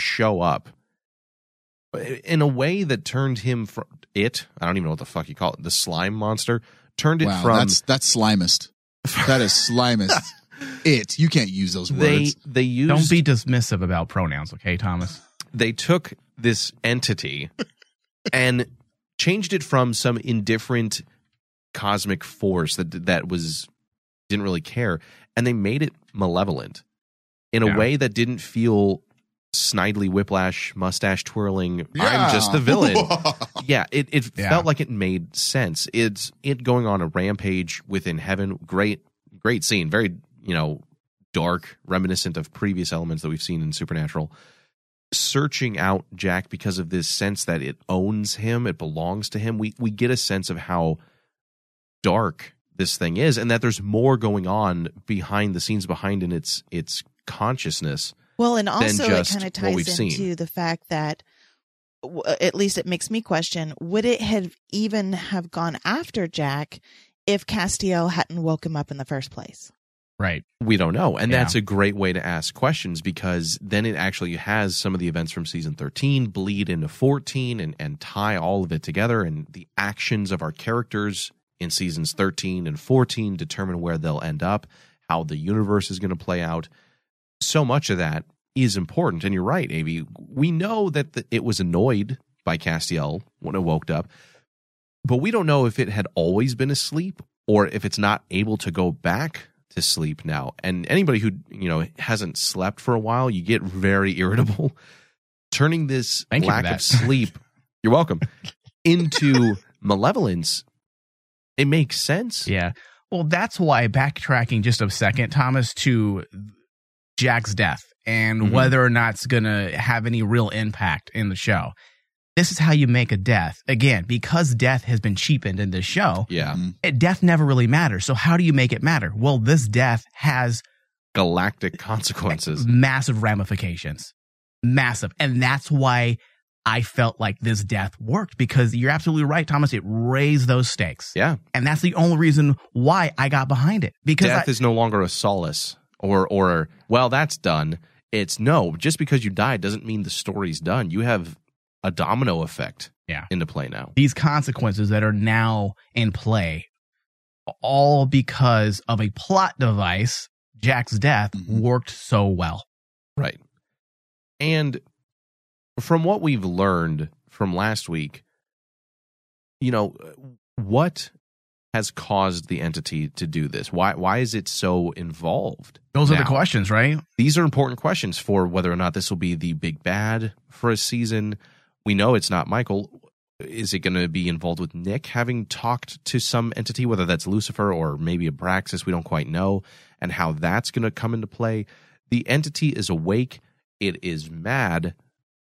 show up in a way that turned him from it, I don't even know what the fuck you call it, the slime monster, turned it wow, from... That's, that's slimest. That is slimest. it. You can't use those words. They, they used, Don't be dismissive about pronouns, okay, Thomas? They took this entity and changed it from some indifferent cosmic force that that was didn't really care, and they made it malevolent in a yeah. way that didn't feel snidely whiplash, mustache twirling, yeah. I'm just the villain. yeah, it, it yeah. felt like it made sense. It's it going on a rampage within Heaven. Great, great scene. Very, you know, dark, reminiscent of previous elements that we've seen in Supernatural. Searching out Jack because of this sense that it owns him, it belongs to him. We we get a sense of how dark this thing is, and that there's more going on behind the scenes, behind in its its consciousness. Well, and also it kind of ties into seen. the fact that, at least it makes me question: would it have even have gone after Jack if Castiel hadn't woke him up in the first place? Right. We don't know. And yeah. that's a great way to ask questions, because then it actually has some of the events from season thirteen bleed into fourteen and, and tie all of it together. And the actions of our characters in seasons thirteen and fourteen determine where they'll end up, how the universe is going to play out. So much of that is important. And you're right, A B. We know that the, it was annoyed by Castiel when it woke up, but we don't know if it had always been asleep or if it's not able to go back to sleep now. And anybody who, you know, hasn't slept for a while, you get very irritable. Turning this Thank lack of sleep, you're welcome, into malevolence, it makes sense. Yeah. Well, that's why, backtracking just a second, Thomas, to Jack's death and mm-hmm. whether or not it's going to have any real impact in the show. This is how you make a death. Again, because death has been cheapened in this show, yeah. it, death never really matters. So how do you make it matter? Well, this death has galactic consequences, massive ramifications, massive. And that's why I felt like this death worked, because you're absolutely right, Thomas. It raised those stakes. Yeah. And that's the only reason why I got behind it. Because death I, is no longer a solace or, or well, that's done. It's no, just because you died doesn't mean the story's done. You have a domino effect yeah. into play now. These consequences that are now in play, all because of a plot device, Jack's death, mm-hmm. worked so well. Right. And from what we've learned from last week, you know, what has caused the entity to do this? Why why is it so involved? Those now? are the questions, right? These are important questions for whether or not this will be the big bad for a season. We know it's not Michael. Is it going to be involved with Nick having talked to some entity, whether that's Lucifer or maybe Abraxas? We don't quite know, and how that's going to come into play. The entity is awake. It is mad,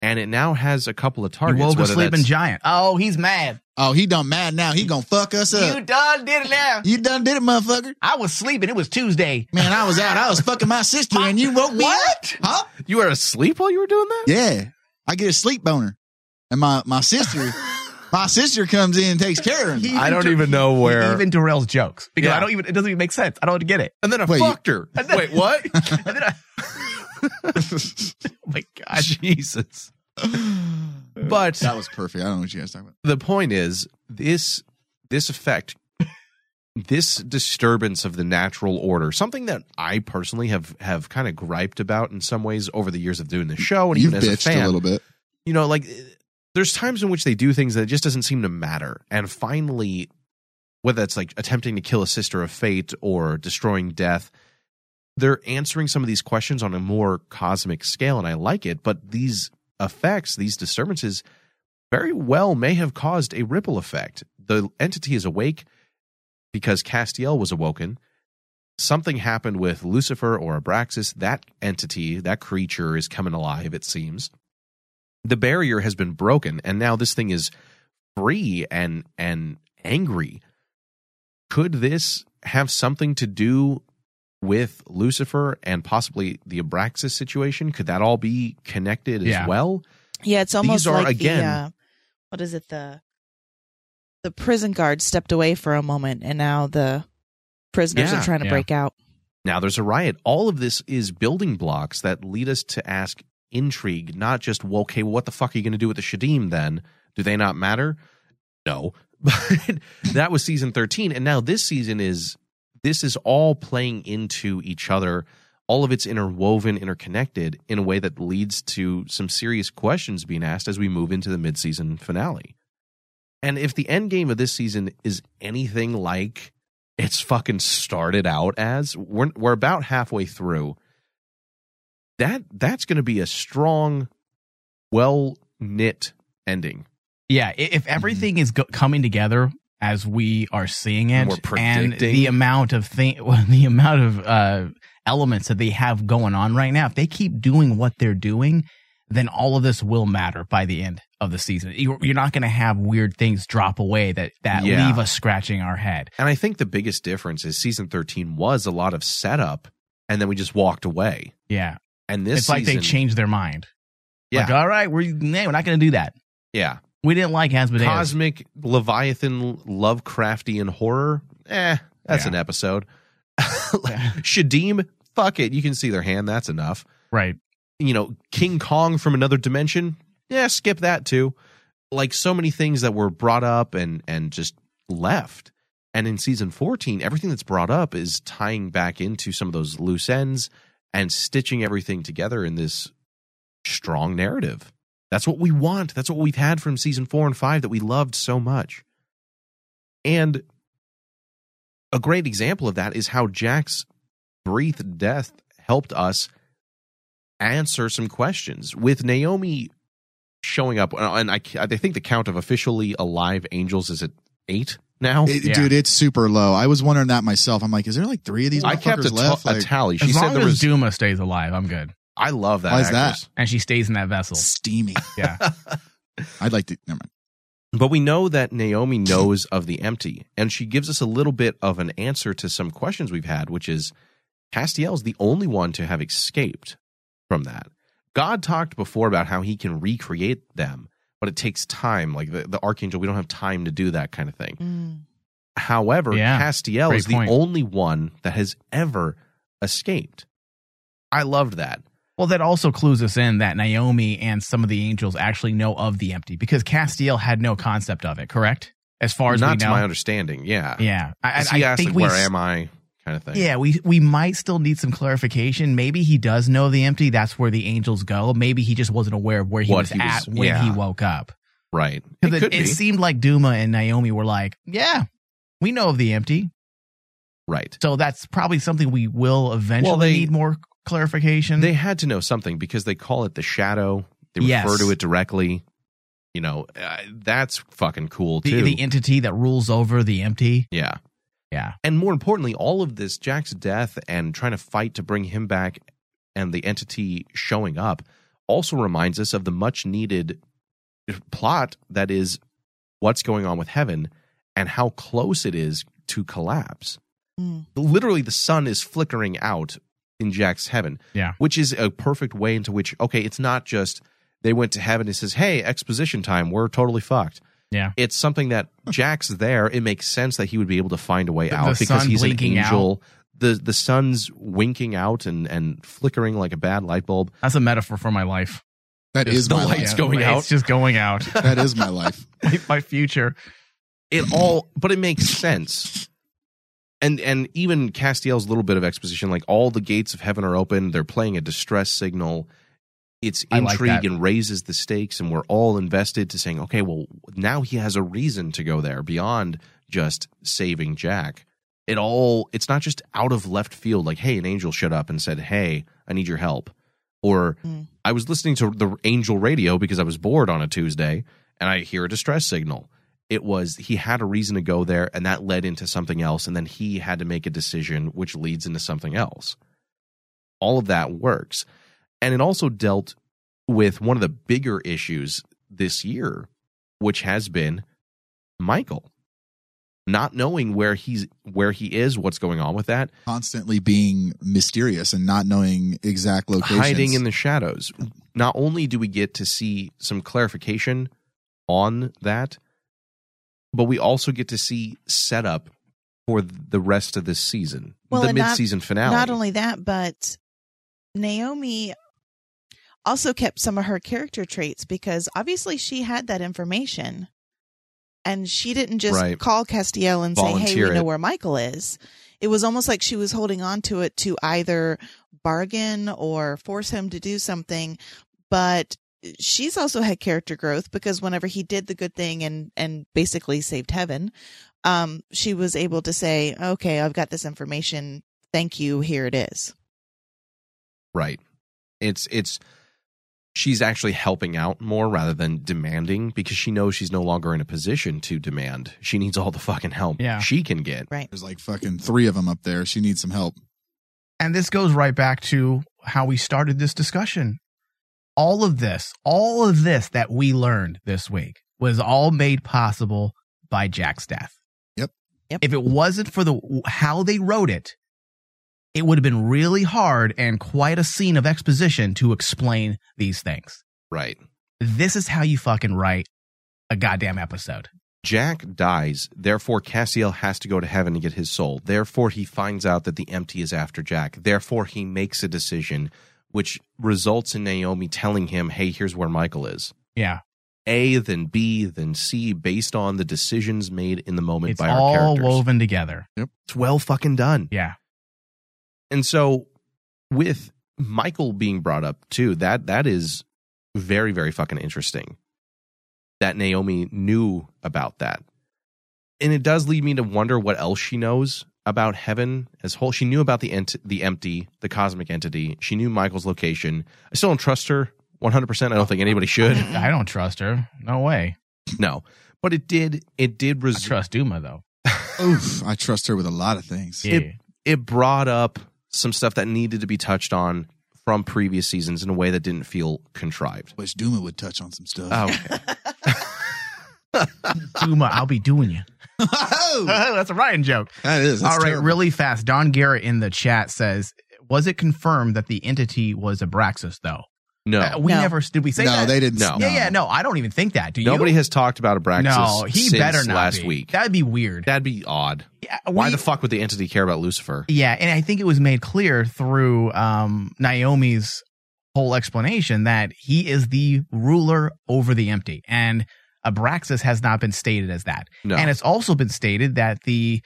and it now has a couple of targets. You woke a sleeping giant. Oh, he's mad. Oh, he done mad now. He going to fuck us up. You done did it now. You done did it, motherfucker. I was sleeping. It was Tuesday. Man, I was out. I was fucking my sister, and you woke me What? Up. Huh? You were asleep while you were doing that? Yeah. I get a sleep boner. And my, my sister, my sister comes in and takes care of me. I don't der- even know where. He even derails jokes because yeah. I don't even. It doesn't even make sense. I don't get it. And then I Wait, fucked you- her. And then, Wait, what? And then I, oh my God, Jesus! But that was perfect. I don't know what you guys are talking about. The point is this: this effect, this disturbance of the natural order, something that I personally have have kind of griped about in some ways over the years of doing the show, and You've even as a fan, a little bit. You know, like there's times in which they do things that just doesn't seem to matter. And finally, whether it's like attempting to kill a sister of fate or destroying death, they're answering some of these questions on a more cosmic scale. And I like it. But these effects, these disturbances very well may have caused a ripple effect. The entity is awake because Castiel was awoken. Something happened with Lucifer or Abraxas. That entity, that creature is coming alive, it seems. The barrier has been broken, and now this thing is free and and angry. Could this have something to do with Lucifer and possibly the Abraxas situation? Could that all be connected yeah. as well? Yeah, it's almost These are, like again, the, uh, what is it, the the prison guard stepped away for a moment, and now the prisoners yeah, are trying to yeah. break out. Now there's a riot. All of this is building blocks that lead us to ask intrigue, not just, well, okay, what the fuck are you going to do with the Shadim then? Do they not matter? No. But that was season thirteen, and now this season is This is all playing into each other. All of it's interwoven, interconnected in a way that leads to some serious questions being asked as we move into the mid-season finale. And if the end game of this season is anything like it's fucking started out as, we're, we're about halfway through, that that's going to be a strong, well-knit ending. Yeah, if everything is go- coming together as we are seeing it, we're predicting, and the amount of thing, well, the amount of uh, elements that they have going on right now, if they keep doing what they're doing, then all of this will matter by the end of the season. You're not going to have weird things drop away that, that yeah. leave us scratching our head. And I think the biggest difference is season thirteen was a lot of setup, and then we just walked away. Yeah. And this It's season, like they changed their mind. Yeah. Like, all right, we're, nah, we're not going to do that. Yeah. We didn't like Asmodeus. Cosmic, Leviathan, Lovecraftian horror. Eh, that's yeah. an episode. Shadim, fuck it. You can see their hand. That's enough. Right. You know, King Kong from another dimension. Yeah, skip that too. Like so many things that were brought up and, and just left. And in season fourteen, everything that's brought up is tying back into some of those loose ends and stitching everything together in this strong narrative. That's what we want. That's what we've had from season four and five that we loved so much. And a great example of that is how Jack's brief death helped us answer some questions. With Naomi showing up, and I, I think the count of officially alive angels is at eight now. It, yeah. Dude, it's super low. I was wondering that myself. I'm like, is there like three of these I kept a, t- left? Like, a tally. She as said long there as was, Duma stays alive, I'm good. I love that. Why is actress. That? And she stays in that vessel. Steamy. Yeah. I'd like to, never mind. But we know that Naomi knows of the empty, and she gives us a little bit of an answer to some questions we've had, which is Castiel's the only one to have escaped from that. God talked before about how he can recreate them, but it takes time. Like the, the Archangel, we don't have time to do that kind of thing. Mm. However, yeah, Castiel is point. the only one that has ever escaped. I loved that. Well, that also clues us in that Naomi and some of the angels actually know of the empty, because Castiel had no concept of it, correct? As far as Not we know. Not to my understanding, yeah. Yeah. I, he I asked, think like, we, where am I? Kind of thing. Yeah, we, we might still need some clarification. Maybe he does know the empty. That's where the angels go. Maybe he just wasn't aware of where he, was, he was at when yeah. he woke up. Right. It, it, it seemed like Duma and Naomi were like, yeah, we know of the empty. Right. So that's probably something we will eventually well, they, need more clarification. They had to know something because they call it the shadow. They yes. refer to it directly. You know, uh, that's fucking cool too. The, the entity that rules over the empty. Yeah. Yeah. And more importantly, all of this, Jack's death and trying to fight to bring him back and the entity showing up, also reminds us of the much needed plot that is what's going on with Heaven and how close it is to collapse. Mm. Literally, the sun is flickering out in Jack's Heaven, yeah, which is a perfect way into which, okay, it's not just they went to Heaven and says, hey, exposition time, we're totally fucked. Yeah, it's something that Jack's there. It makes sense that he would be able to find a way the, out the because he's an angel. Out. The the sun's winking out and, and flickering like a bad light bulb. That's a metaphor for my life. That just is the my lights life. going yeah, out. It's just going out. That is my life. my, my future. It all, but it makes sense. And and even Castiel's little bit of exposition, like all the gates of Heaven are open. They're playing a distress signal. It's intrigue like and raises the stakes, and we're all invested to saying, okay, well, now he has a reason to go there beyond just saving Jack. It all – it's not just out of left field like, hey, an angel showed up and said, hey, I need your help. Or mm. I was listening to the angel radio because I was bored on a Tuesday, and I hear a distress signal. It was he had a reason to go there, and that led into something else, and then he had to make a decision which leads into something else. All of that works. And it also dealt with one of the bigger issues this year, which has been Michael not knowing where he's where he is, what's going on with that, constantly being mysterious and not knowing exact locations, hiding in the shadows. Not only do we get to see some clarification on that, but we also get to see setup for the rest of this season, well, the mid-season not, finale. Not only that, but Naomi also kept some of her character traits because obviously she had that information and she didn't just right. call Castiel and Volunteer say, hey, we it. know where Michael is. it was almost like she was holding on to it to either bargain or force him to do something. But she's also had character growth, because whenever he did the good thing and, and basically saved Heaven, um, she was able to say, okay, I've got this information. Thank you. Here it is. Right. It's, it's, she's actually helping out more rather than demanding, because she knows she's no longer in a position to demand. She needs all the fucking help yeah. she can get. Right. There's like fucking three of them up there. She needs some help. And this goes right back to how we started this discussion. All of this, all of this that we learned this week was all made possible by Jack's death. Yep. Yep. If it wasn't for the how they wrote it, it would have been really hard and quite a scene of exposition to explain these things. Right. This is how you fucking write a goddamn episode. Jack dies. Therefore, Castiel has to go to Heaven to get his soul. Therefore, he finds out that the Empty is after Jack. Therefore, he makes a decision, which results in Naomi telling him, hey, here's where Michael is. Yeah. A, then B, then C, based on the decisions made in the moment by our characters. It's all woven together. Yep. It's well fucking done. Yeah. And so with Michael being brought up too, that that is very, very fucking interesting that Naomi knew about that. And it does lead me to wonder what else she knows about Heaven as whole. She knew about the ent- the empty, the cosmic entity. She knew Michael's location. I still don't trust her one hundred percent. I don't think anybody should. I don't trust her. No way. No. But it did it did res- I trust Duma though. Oof, I trust her with a lot of things. Yeah. It it brought up some stuff that needed to be touched on from previous seasons in a way that didn't feel contrived. Wish Duma would touch on some stuff. Oh, okay. Duma, I'll be doing you. Oh, that's a Ryan joke. That is. All right, terrible. Really fast. Don Garrett in the chat says, was it confirmed that the entity was Abraxas, though? No. Uh, we no. never, did we say no, that? No, they didn't. No. Yeah, yeah, no, I don't even think that. Do you? Nobody has talked about Abraxas no, he since better not last be. week. That'd be weird. That'd be odd. Yeah, we, Why the fuck would the entity care about Lucifer? Yeah, and I think it was made clear through um, Naomi's whole explanation that he is the ruler over the Empty, and Abraxas has not been stated as that. No. And it's also been stated that the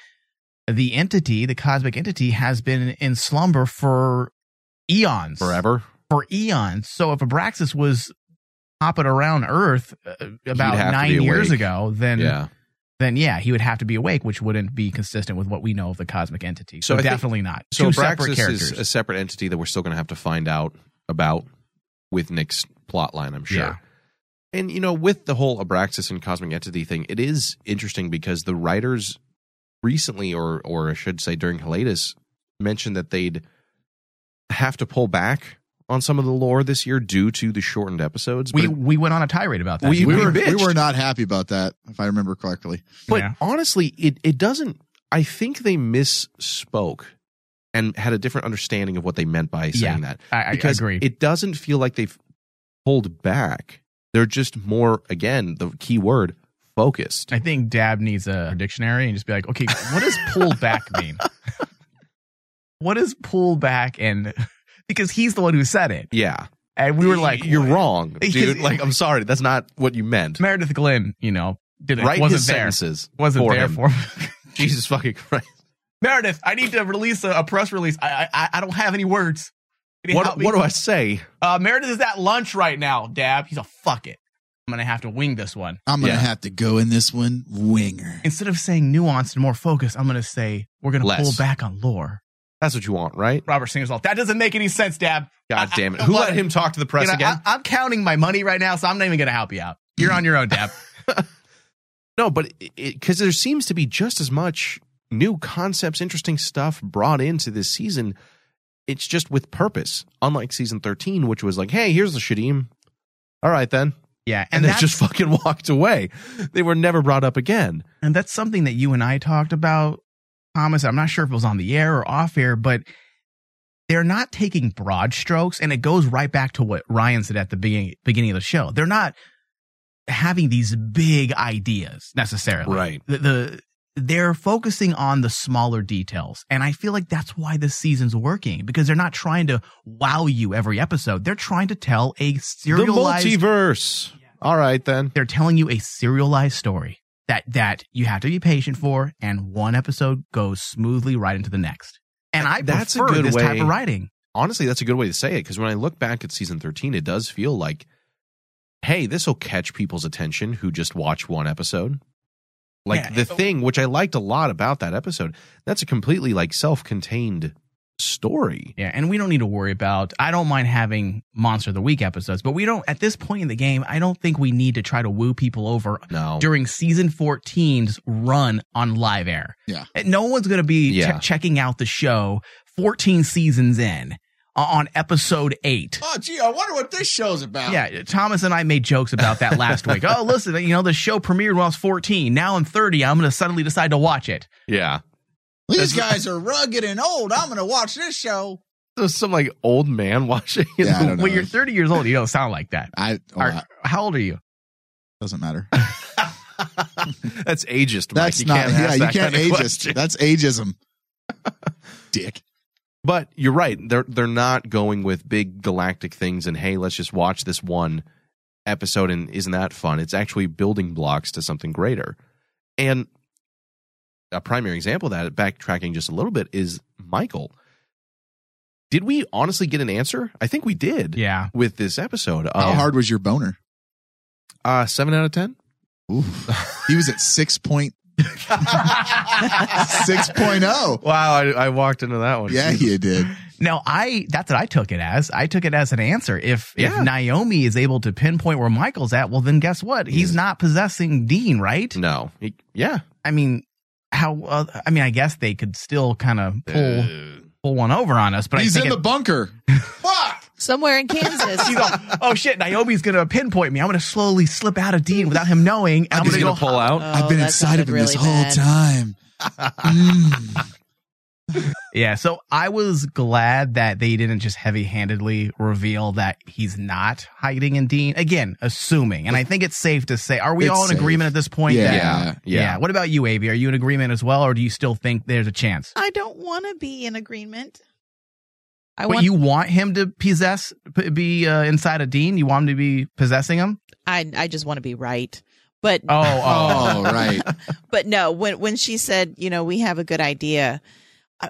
the entity, the cosmic entity, has been in slumber for eons. Forever. For eons. So if Abraxas was hopping around Earth about nine years ago, then yeah. then yeah, he would have to be awake, which wouldn't be consistent with what we know of the cosmic entity. So, so definitely think, not. So Two Abraxas separate is a separate entity that we're still going to have to find out about with Nick's plotline, I'm sure. Yeah. And you know, with the whole Abraxas and cosmic entity thing, it is interesting because the writers recently, or or I should say during hiatus, mentioned that they'd have to pull back on some of the lore this year due to the shortened episodes. We but we went on a tirade about that. We, we, were, we were not happy about that, if I remember correctly. But yeah. honestly, it, it doesn't... I think they misspoke and had a different understanding of what they meant by saying yeah, that. I, I because agree. It doesn't feel like they've pulled back. They're just more, again, the key word, focused. I think Dab needs a dictionary and just be like, okay, what does pull back mean? What does pull back and... Because he's the one who said it. Yeah. And we were like, you're what? wrong, dude. Like, I'm sorry. That's not what you meant. Meredith Glynn, you know, did it. Wasn't his there. Wasn't for there him. for him. Jesus fucking Christ. Meredith, I need to release a, a press release. I, I I don't have any words. What, what do I say? Uh, Meredith is at lunch right now, Dab. He's a fuck it. I'm going to have to wing this one. I'm going to yeah. have to go in this one winger. Instead of saying nuanced and more focused, I'm going to say we're going to pull back on lore. That's what you want, right? Robert Singer's all, that doesn't make any sense, Dab. God I, damn it. I, Who let him talk to the press you know, again? I, I'm counting my money right now, so I'm not even going to help you out. You're on your own, Dab. No, but because there seems to be just as much new concepts, interesting stuff brought into this season. It's just with purpose, unlike season thirteen, which was like, hey, here's the Shadim. All right, then. Yeah, and, and they just fucking walked away. They were never brought up again. And that's something that you and I talked about, Thomas. I'm not sure if it was on the air or off air, but they're not taking broad strokes, and it goes right back to what Ryan said at the beginning, beginning of the show. They're not having these big ideas necessarily. Right. The, the they're focusing on the smaller details, and I feel like that's why this season's working, because they're not trying to wow you every episode. They're trying to tell a serialized... The multiverse. Yeah. All right, then. They're telling you a serialized story. that that you have to be patient for, and one episode goes smoothly right into the next. And I that's prefer a good this way, type of writing. Honestly, that's a good way to say it, because when I look back at season thirteen, it does feel like, hey, this will catch people's attention who just watch one episode. Like yeah, the thing, which I liked a lot about that episode, that's a completely like self-contained story. Yeah, and we don't need to worry about, I don't mind having Monster of the Week episodes, but we don't, at this point in the game, I don't think we need to try to woo people over no. during season fourteen's run on live air. Yeah, no one's going to be yeah. che- checking out the show fourteen seasons in. On episode eight. Oh, gee, I wonder what this show's about. Yeah, Thomas and I made jokes about that last week. Oh, listen, you know, the show premiered when I was fourteen. Now I'm thirty. I'm going to suddenly decide to watch it. Yeah. These guys are rugged and old. I'm going to watch this show. So some, like, old man watching. Yeah, I don't know. When you're thirty years old, you don't sound like that. I, oh, are, I How old are you? Doesn't matter. That's ageist, Mike. That's you not, can't yeah, you that can't ageist. That's ageism. Dick. But you're right. They're they're not going with big galactic things and, hey, let's just watch this one episode and isn't that fun? It's actually building blocks to something greater. And a primary example of that, backtracking just a little bit, is Michael. Did we honestly get an answer? I think we did. Yeah. With this episode. How um, hard was your boner? Uh, seven out of ten. Oof. He was at six point. six point oh. Wow, I, I walked into that one. Yeah, you did. No, I that's what I took it as. I took it as an answer. If yeah. if Naomi is able to pinpoint where Michael's at, well, then guess what? He's yeah. not possessing Dean, right? No. He, yeah. I mean, how? Uh, I mean, I guess they could still kind of pull uh, pull one over on us. But he's I think in the it, bunker. Fuck. Somewhere in Kansas. She's like, oh shit, Naomi's going to pinpoint me. I'm going to slowly slip out of Dean without him knowing. And I'm going to go pull out. Oh, I've been inside of him really this bad. whole time. Mm. Yeah, so I was glad that they didn't just heavy-handedly reveal that he's not hiding in Dean. Again, assuming. And I think it's safe to say, are we it's all in safe. agreement at this point? Yeah. That, yeah, yeah. Yeah. What about you, A B? Are you in agreement as well, or do you still think there's a chance? I don't want to be in agreement. I but want, you want him to possess, be uh, inside of Dean? You want him to be possessing him? I I just want to be right. But oh, oh right. But no, when when she said, you know, we have a good idea,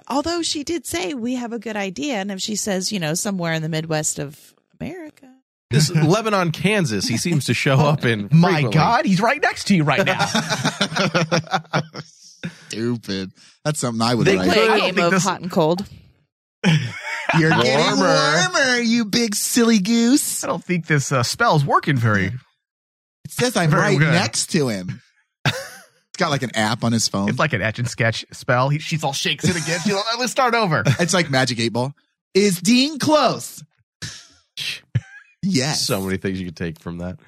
although she did say we have a good idea, and if she says, you know, somewhere in the Midwest of America. This Lebanon, Kansas, he seems to show up in. My frequently. God, he's right next to you right now. Stupid. That's something I would they like. They play a game of this... hot and cold. You're warmer. Getting warmer, you big silly goose. I don't think this uh, spell's working very. It says I'm right good. next to him. It's got like an app on his phone. It's like an etch and sketch spell. He, she's all shakes it again. She's all, let's start over. It's like Magic eight Ball. Is Dean close? Yes. So many things you could take from that.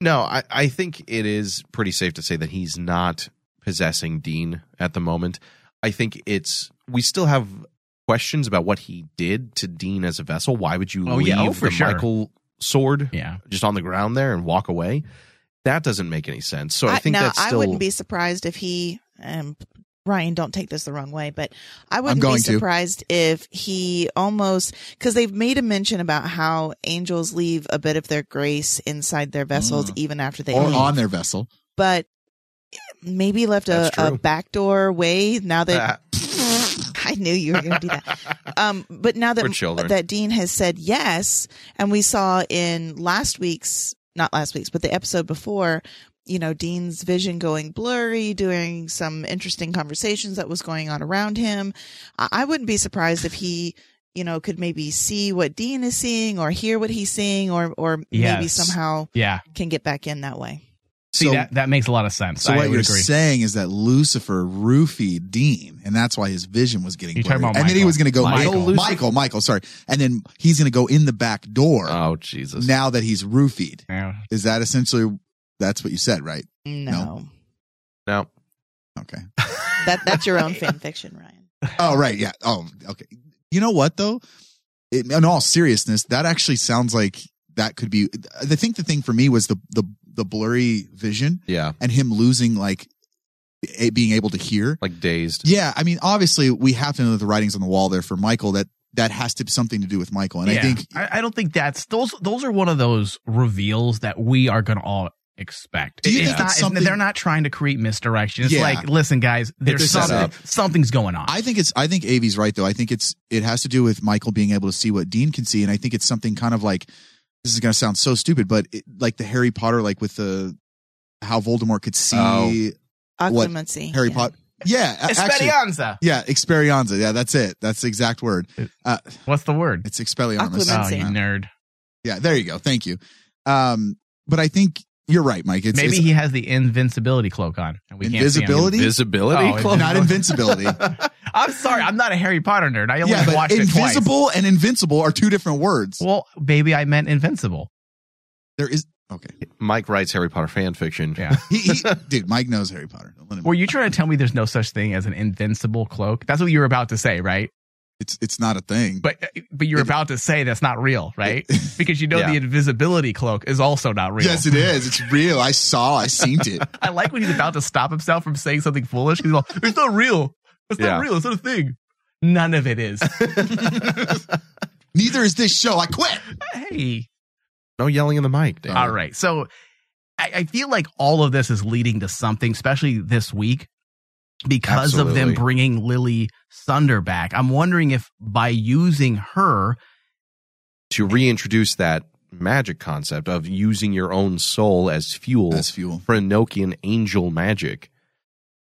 No, I, I think it is pretty safe to say that he's not possessing Dean at the moment. I think it's we still have. Questions about what he did to Dean as a vessel. Why would you oh, leave yeah, oh, for the sure. Michael sword yeah. just on the ground there and walk away? That doesn't make any sense. So I, I think now, that's still... I wouldn't be surprised if he... Um, Ryan, don't take this the wrong way, but I wouldn't be surprised to. if he almost... Because they've made a mention about how angels leave a bit of their grace inside their vessels mm. even after they or leave. Or on their vessel. But maybe left a, a backdoor way now that... I knew you were going to do that. Um, but now that that Dean has said yes, and we saw in last week's, not last week's, but the episode before, you know, Dean's vision going blurry, doing some interesting conversations that was going on around him. I, I wouldn't be surprised if he, you know, could maybe see what Dean is seeing or hear what he's seeing or, or yes. maybe somehow yeah. can get back in that way. See, so, that, that makes a lot of sense. So I what you're agree. saying is that Lucifer roofied Dean, and that's why his vision was getting blurred. And then he was going to go, Michael, Michael, Michael, Michael, sorry. And then he's going to go in the back door. Oh, Jesus. Now that he's roofied. Yeah. Is that essentially, that's what you said, right? No. No. no. Okay. That That's your own fan fiction, Ryan. Oh, right. Yeah. Oh, okay. You know what, though? It, in all seriousness, that actually sounds like that could be, I think the thing for me was the, the, the blurry vision yeah. and him losing like a, being able to hear like dazed. Yeah. I mean, obviously we have to know that the writing's on the wall there for Michael, that that has to be something to do with Michael. And yeah. I think, I, I don't think that's those, those are one of those reveals that we are going to all expect. Do you it's think not, it's something, they're not trying to create misdirection? It's yeah. like, listen, guys, there's something, something's going on. I think it's. I think A V's right though. I think it's. It has to do with Michael being able to see what Dean can see, and I think it's something kind of like. This is going to sound so stupid, but it, like the Harry Potter, like with the how Voldemort could see oh. what Harry yeah. Potter. Yeah, Experianza. Actually, yeah, Experianza. Yeah, that's it. That's the exact word. Uh, What's the word? It's Expelliarmus. Oh, you nerd. Yeah, there you go. Thank you. Um, but I think you're right, Mike. It's, Maybe it's, he has the invincibility cloak on. And we invisibility? Can't invisibility oh, cloak? Not invincibility. I'm sorry. I'm not a Harry Potter nerd. I only yeah, watched it twice. Invisible and invincible are two different words. Well, baby, I meant invincible. There is... Okay. Mike writes Harry Potter fan fiction. Yeah. he, he, dude, Mike knows Harry Potter. Were you trying to tell me there's no such thing as an invincible cloak? That's what you were about to say, right? It's it's not a thing. But but you're it, about to say that's not real, right? It, because you know yeah. the invisibility cloak is also not real. Yes, it is. It's real. I saw. I seen it. I like when he's about to stop himself from saying something foolish. He's like, it's not real. It's yeah. not real. It's not a thing. None of it is. Neither is this show. I quit. Hey. No yelling in the mic. David. All right. So I, I feel like all of this is leading to something, especially this week, because Absolutely. of them bringing Lily Sunder back. I'm wondering if by using her. To reintroduce that magic concept of using your own soul as fuel, as fuel. for Enochian angel magic,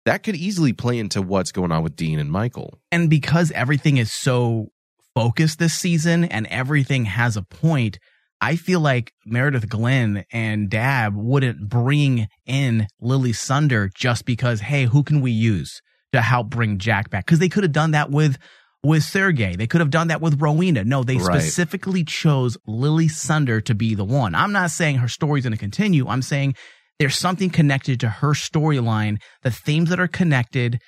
that could easily play into what's going on with Dean and Michael. And because everything is so focused this season and everything has a point, I feel like Meredith Glynn and Dabb wouldn't bring in Lily Sunder just because, hey, who can we use to help bring Jack back? Because they could have done that with, with Sergei. They could have done that with Rowena. No, they right. specifically chose Lily Sunder to be the one. I'm not saying her story's going to continue. I'm saying there's something connected to her storyline. The themes that are connected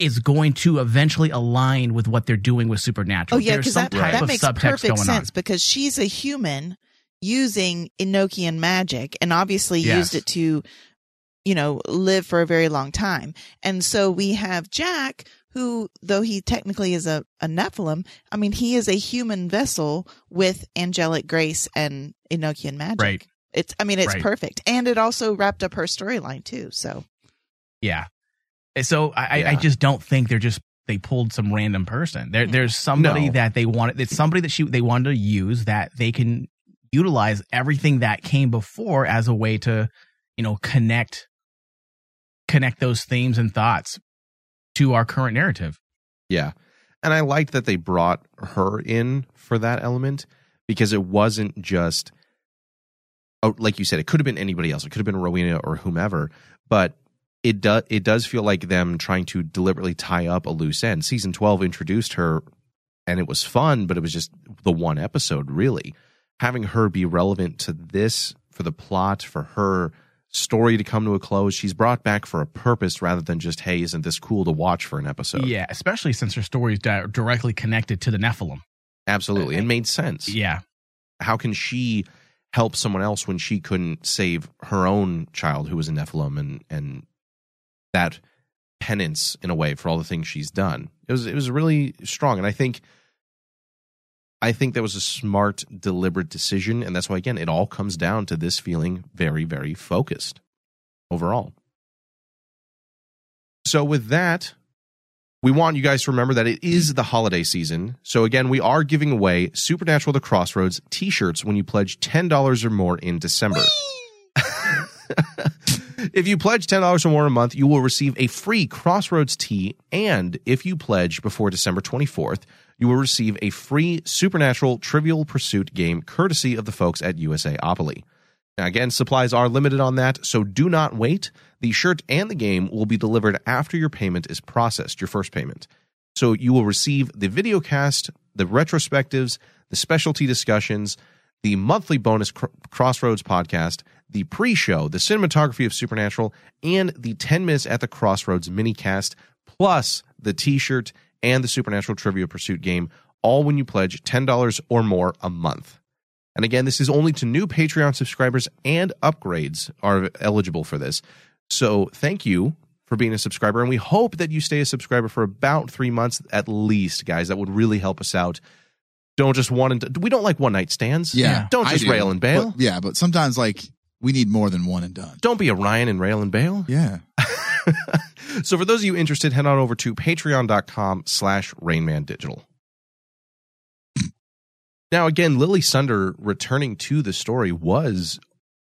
is going to eventually align with what they're doing with Supernatural. Oh yeah, because that, that makes perfect sense on. because she's a human using Enochian magic and obviously yes. used it to, you know, live for a very long time. And so we have Jack, who, though he technically is a, a Nephilim, I mean, he is a human vessel with angelic grace and Enochian magic. Right. It's, I mean, it's right. perfect. And it also wrapped up her storyline too. So, yeah. So I, yeah. I just don't think they're just they pulled some random person. There, there's somebody no. that they wanted. It's somebody that she they wanted to use that they can utilize everything that came before as a way to, you know, connect, connect those themes and thoughts to our current narrative. Yeah, and I liked that they brought her in for that element because it wasn't just, oh, like you said, it could have been anybody else. It could have been Rowena or whomever, but. It does it does feel like them trying to deliberately tie up a loose end. Season twelve introduced her, and it was fun, but it was just the one episode, really. Having her be relevant to this, for the plot, for her story to come to a close, she's brought back for a purpose rather than just, hey, isn't this cool to watch for an episode? Yeah, especially since her story is di- directly connected to the Nephilim. Absolutely, and made sense. Yeah. How can she help someone else when she couldn't save her own child who was a Nephilim and... and that penance in a way for all the things she's done. It was it was really strong, and I think I think that was a smart, deliberate decision, and that's why again it all comes down to this feeling very, very focused overall. So with that, we want you guys to remember that it is the holiday season. So again, we are giving away Supernatural: The Crossroads t-shirts when you pledge ten dollars or more in December. If you pledge ten dollars or more a month, you will receive a free Crossroads tee. And if you pledge before December twenty-fourth, you will receive a free Supernatural Trivial Pursuit game courtesy of the folks at USAopoly. Now, again, supplies are limited on that, so do not wait. The shirt and the game will be delivered after your payment is processed, your first payment. So you will receive the video cast, the retrospectives, the specialty discussions, the monthly bonus cr- Crossroads podcast, the pre-show, the cinematography of Supernatural, and the ten minutes at the Crossroads minicast, plus the t-shirt and the Supernatural Trivia Pursuit game, all when you pledge ten dollars or more a month. And again, this is only to new Patreon subscribers, and upgrades are eligible for this. So thank you for being a subscriber, and we hope that you stay a subscriber for about three months at least, guys. That would really help us out. Don't just want to... We don't like one-night stands. Yeah, Don't just do. rail and bail. But, yeah, but sometimes like... We need more than one and done. Don't be a Ryan and rail and bail. Yeah. So for those of you interested, head on over to patreon.com slash Rainman Digital. Now, again, Lily Sunder returning to the story was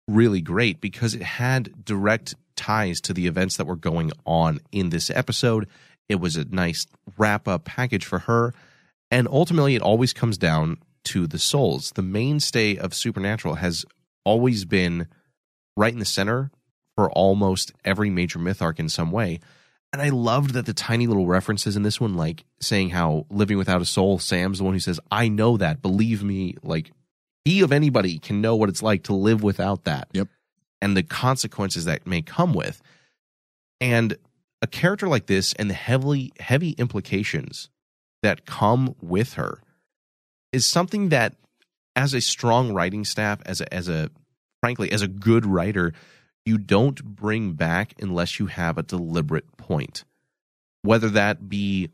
really great because it had direct ties to the events that were going on in this episode. It was a nice wrap-up package for her. And ultimately, it always comes down to the souls. The mainstay of Supernatural has always been right in the center for almost every major myth arc in some way. And I loved that the tiny little references in this one, like saying how living without a soul, Sam's the one who says, I know that. Believe me, like, he of anybody can know what it's like to live without that. Yep. And the consequences that may come with. And a character like this and the heavily, heavy implications that come with her is something that, as a strong writing staff, as a, as a frankly, as a good writer, you don't bring back unless you have a deliberate point. Whether that be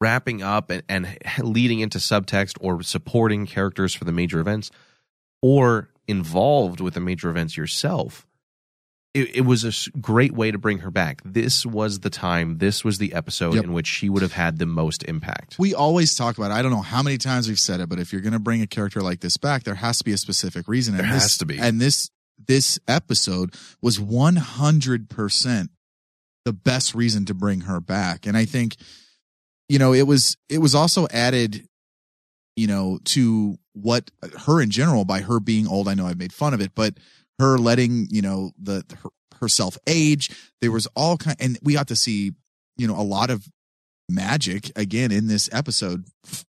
wrapping up and, and leading into subtext or supporting characters for the major events or involved with the major events yourself, it, it was a great way to bring her back. This was the time, this was the episode yep. in which she would have had the most impact. We always talk about it. I don't know how many times we've said it, but if you're going to bring a character like this back, there has to be a specific reason. There and has this, to be. And this... This episode was one hundred percent the best reason to bring her back. And I think, you know, it was it was also added, you know, to what her in general by her being old. I know I've made fun of it, but her letting, you know, the her, herself age. There was all kind, and we got to see, you know, a lot of magic again in this episode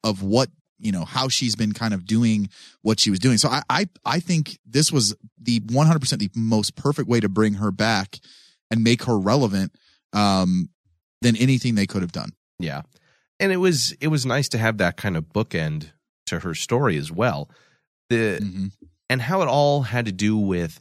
of what, you know, how she's been kind of doing what she was doing. So I, I, I think this was the one hundred percent the most perfect way to bring her back and make her relevant um, than anything they could have done. Yeah. And it was, it was nice to have that kind of bookend to her story as well. The, mm-hmm. And how it all had to do with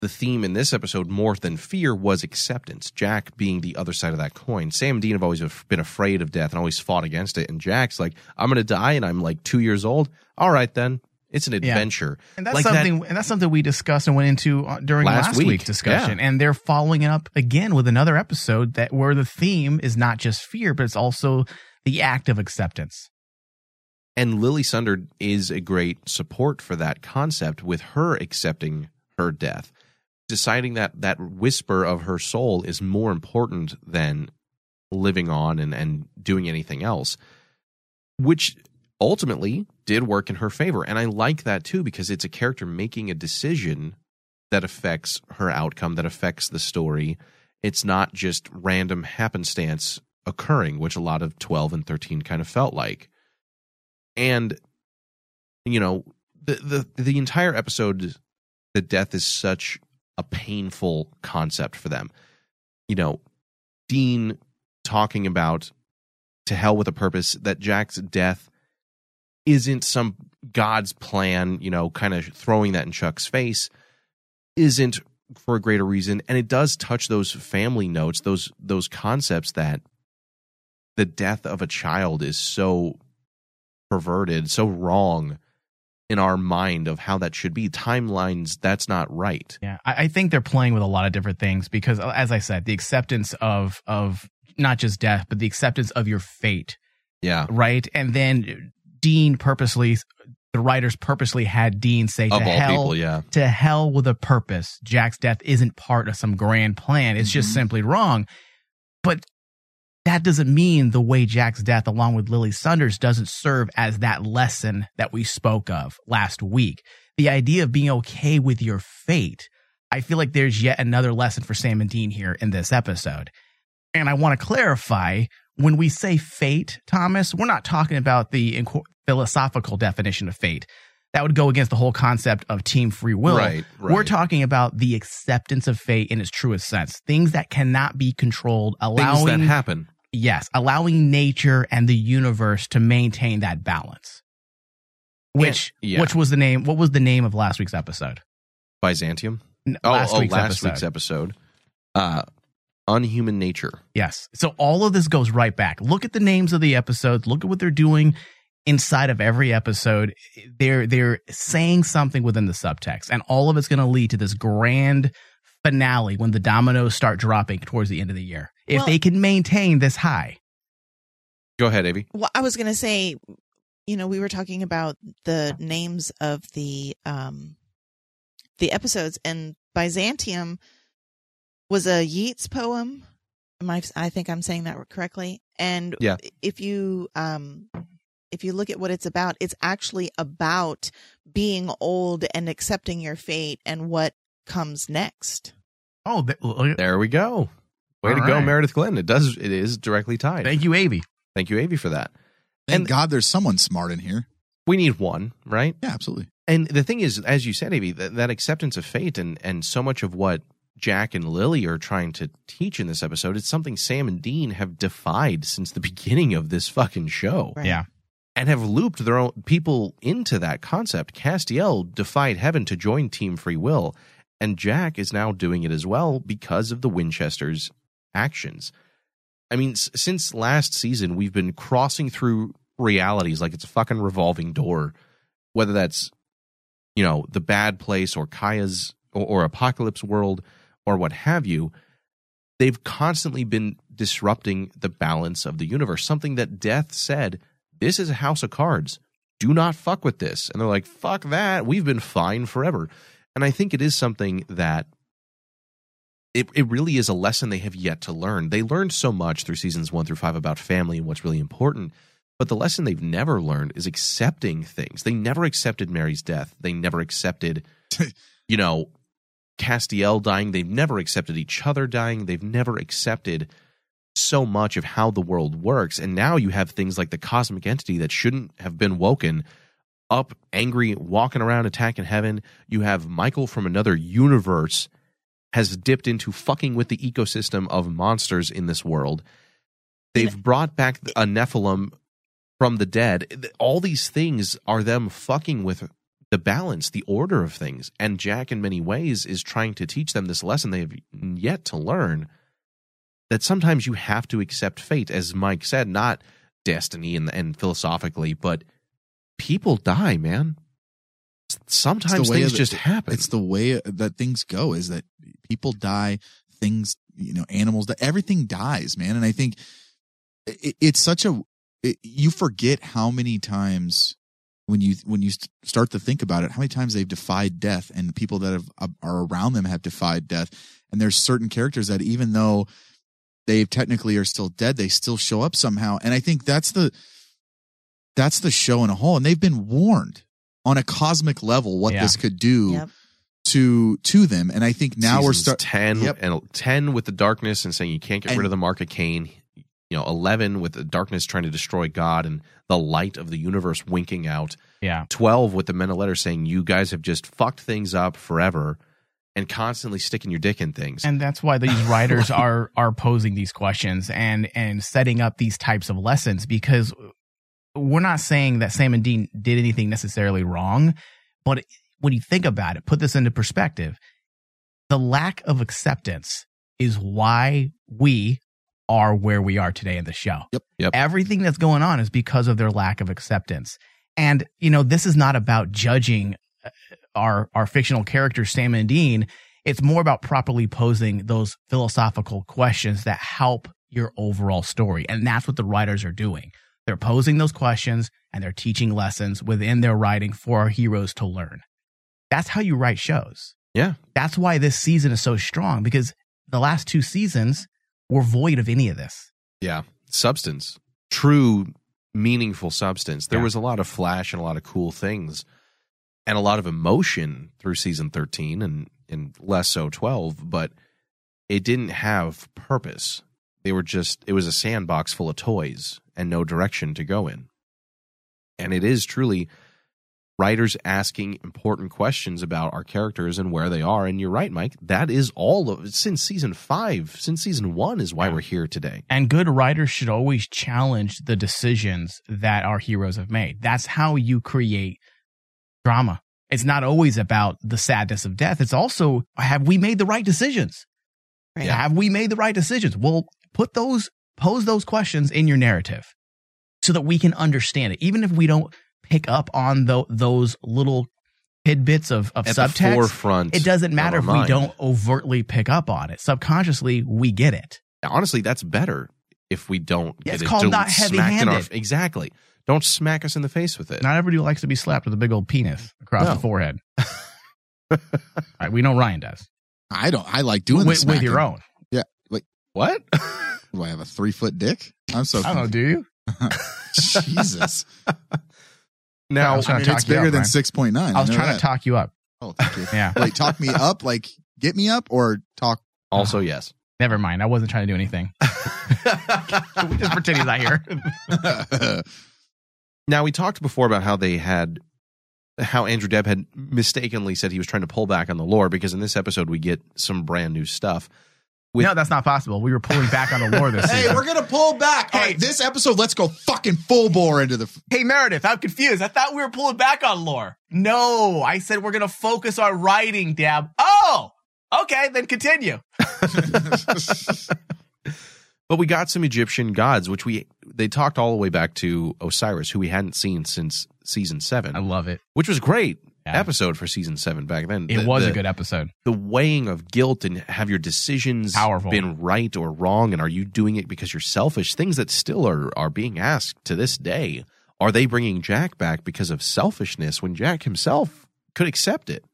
the theme in this episode more than fear was acceptance. Jack being the other side of that coin. Sam and Dean have always been afraid of death and always fought against it. And Jack's like, I'm going to die and I'm like two years old. All right, then. It's an adventure. Yeah. And that's like something that, and that's something we discussed and went into during last, last week. week's discussion. Yeah. And they're following it up again with another episode that where the theme is not just fear, but it's also the act of acceptance. And Lily Sunder is a great support for that concept with her accepting her death. Deciding that that whisper of her soul is more important than living on and, and doing anything else, which ultimately did work in her favor. And I like that too, because it's a character making a decision that affects her outcome, that affects the story. It's not just random happenstance occurring, which a lot of twelve and thirteen kind of felt like. And, you know, the the, the entire episode, the death is such a painful concept for them. You know, Dean talking about to hell with a purpose, that Jack's death isn't some God's plan, you know, kind of throwing that in Chuck's face, isn't for a greater reason. And it does touch those family notes, those those concepts that the death of a child is so perverted, so wrong in our mind of how that should be. Timelines, that's not right. Yeah, I, I think they're playing with a lot of different things because, as I said, the acceptance of of not just death, but the acceptance of your fate. Yeah. Right? And then Dean purposely, the writers purposely had Dean say, to hell, people, yeah. to hell with a purpose. Jack's death isn't part of some grand plan. It's mm-hmm. just simply wrong. But that doesn't mean the way Jack's death, along with Lily Sunder's, doesn't serve as that lesson that we spoke of last week. The idea of being okay with your fate. I feel like there's yet another lesson for Sam and Dean here in this episode. And I want to clarify, when we say fate, Thomas, we're not talking about the philosophical definition of fate. That would go against the whole concept of team free will. Right, right. We're talking about the acceptance of fate in its truest sense. Things that cannot be controlled, allowing things that happen. Yes, allowing nature and the universe to maintain that balance. Which yeah. which was the name? What was the name of last week's episode? Byzantium. No, oh, last, oh, week's, last episode. week's episode. Uh, Unhuman Nature. Yes. So all of this goes right back. Look at the names of the episodes. Look at what they're doing. inside of every episode, they're they're saying something within the subtext, and all of it's going to lead to this grand finale when the dominoes start dropping towards the end of the year. If well, they can maintain this high. Go ahead, Avi. Well, I was going to say, you know, we were talking about the names of the um, the episodes, and Byzantium was a Yeats poem. Am I, I think I'm saying that correctly. And yeah. if you um, if you look at what it's about, it's actually about being old and accepting your fate and what comes next. Oh, th- there we go. Way All to right. go, Meredith Glynn. It does. It is directly tied. Thank you, Avi. Thank you, Avi, for that. Thank and God there's someone smart in here. We need one, right? Yeah, absolutely. And the thing is, as you said, Avi, that, that acceptance of fate and, and so much of what Jack and Lily are trying to teach in this episode, it's something Sam and Dean have defied since the beginning of this fucking show. Right. Yeah. And have looped their own people into that concept. Castiel defied Heaven to join Team Free Will, and Jack is now doing it as well because of the Winchesters' actions. I mean, s- since last season, we've been crossing through realities like it's a fucking revolving door, whether that's, you know, the Bad Place or Kaya's or, or Apocalypse World, or what have you. They've constantly been disrupting the balance of the universe, something that Death said, this is a house of cards. Do not fuck with this. And they're like, fuck that. We've been fine forever. And I think it is something that it, it really is a lesson they have yet to learn. They learned so much through seasons one through five about family and what's really important. But the lesson they've never learned is accepting things. They never accepted Mary's death. They never accepted, you know, Castiel dying. They've never accepted each other dying. They've never accepted so much of how the world works. And now you have things like the cosmic entity that shouldn't have been woken up, angry, walking around, attacking Heaven. You have Michael from another universe has dipped into fucking with the ecosystem of monsters in this world. They've brought back a Nephilim from the dead. All these things are them fucking with the balance, the order of things. And Jack, in many ways, is trying to teach them this lesson they have yet to learn, that sometimes you have to accept fate, as Mike said, not destiny and, and philosophically, but people die, man. Sometimes things that, just happen. It's the way that things go, is that people die, things, you know, animals die, everything dies, man. And I think it, it's such a, it, you forget how many times, when you when you start to think about it, how many times they've defied death, and people that have, are around them have defied death. And there's certain characters that, even though they technically are still dead, they still show up somehow. And I think that's the that's the show in a whole. And they've been warned on a cosmic level what yeah. this could do yep. to to them. And I think now Seasons we're starting ten yep. and ten with the darkness and saying you can't get and, rid of the Mark of Cain. You know, eleven with the darkness trying to destroy God and the light of the universe winking out. Yeah. twelve with the men of letters saying you guys have just fucked things up forever and constantly sticking your dick in things. And that's why these writers are are posing these questions and and setting up these types of lessons, because we're not saying that Sam and Dean did anything necessarily wrong. But when you think about it, put this into perspective, the lack of acceptance is why we are where we are today in the show. Yep, yep. Everything that's going on is because of their lack of acceptance. And, you know, this is not about judging our our fictional characters, Sam and Dean. It's more about properly posing those philosophical questions that help your overall story. And that's what the writers are doing. They're posing those questions and they're teaching lessons within their writing for our heroes to learn. That's how you write shows. Yeah. That's why this season is so strong, because the last two seasons we're void of any of this. Yeah. Substance. True, meaningful substance. There yeah. was a lot of flash and a lot of cool things and a lot of emotion through season thirteen and, and less so twelve, but it didn't have purpose. They were just, it was a sandbox full of toys and no direction to go in. And it is truly writers asking important questions about our characters and where they are. And you're right, Mike, that is all of since season five, since season one is why yeah. we're here today. And good writers should always challenge the decisions that our heroes have made. That's how you create drama. It's not always about the sadness of death. It's also, have we made the right decisions? Right. Yeah. Have we made the right decisions? Well, put those, pose those questions in your narrative. so that we can understand it. Even if we don't pick up on the, those little tidbits of, of subtext, it doesn't matter if mind. we don't overtly pick up on it. Subconsciously, we get it. Honestly, that's better if we don't yeah, get it's it. It's called not heavy-handed. Exactly. Don't smack us in the face with it. Not everybody likes to be slapped with a big old penis across no. the forehead. All right, we know Ryan does. I don't. I like doing with, the with your own. Yeah. Like what? Do I have a three foot dick? I'm so. I don't know. Do you? Jesus. Now I was trying I mean, to talk it's bigger up, than six point nine. I was I trying that. to talk you up. Oh, thank you. Yeah. Like talk me up. Like get me up or talk. Also, yes. Never mind. I wasn't trying to do anything. We just pretend he's not here. Now, we talked before about how they had, how Andrew Dabb had mistakenly said he was trying to pull back on the lore, because in this episode we get some brand new stuff. With- no, that's not possible. We were pulling back on the lore this season. Hey, we're going to pull back. Hey, all right, this episode, let's go fucking full bore into the... F- hey, Meredith, I'm confused. I thought we were pulling back on lore. No, I said we're going to focus on writing, Dabb. Oh, okay, then continue. But we got some Egyptian gods, which we they talked all the way back to Osiris, who we hadn't seen since season seven. I love it. Which was a great yeah. episode for season seven back then. It the, was the, a good episode. The weighing of guilt and have your decisions Powerful. been right or wrong, and are you doing it because you're selfish? Things that still are, are being asked to this day. Are they bringing Jack back because of selfishness when Jack himself could accept it?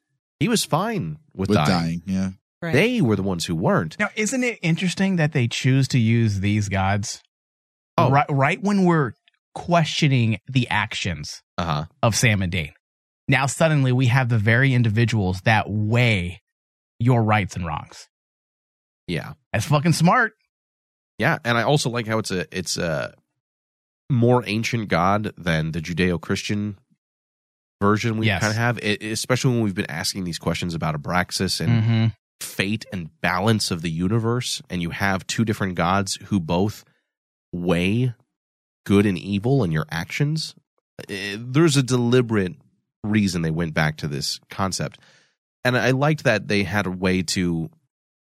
He was fine with, with dying. dying. Yeah. Right. They were the ones who weren't. Now, isn't it interesting that they choose to use these gods oh. right, right when we're questioning the actions uh-huh. of Sam and Dean? Now, suddenly we have the very individuals that weigh your rights and wrongs. Yeah. That's fucking smart. Yeah. And I also like how it's a it's a more ancient god than the Judeo-Christian version we yes. kind of have, it, especially when we've been asking these questions about Abraxas and mm-hmm. fate and balance of the universe, and you have two different gods who both weigh good and evil in your actions. There's a deliberate reason they went back to this concept, and I liked that they had a way to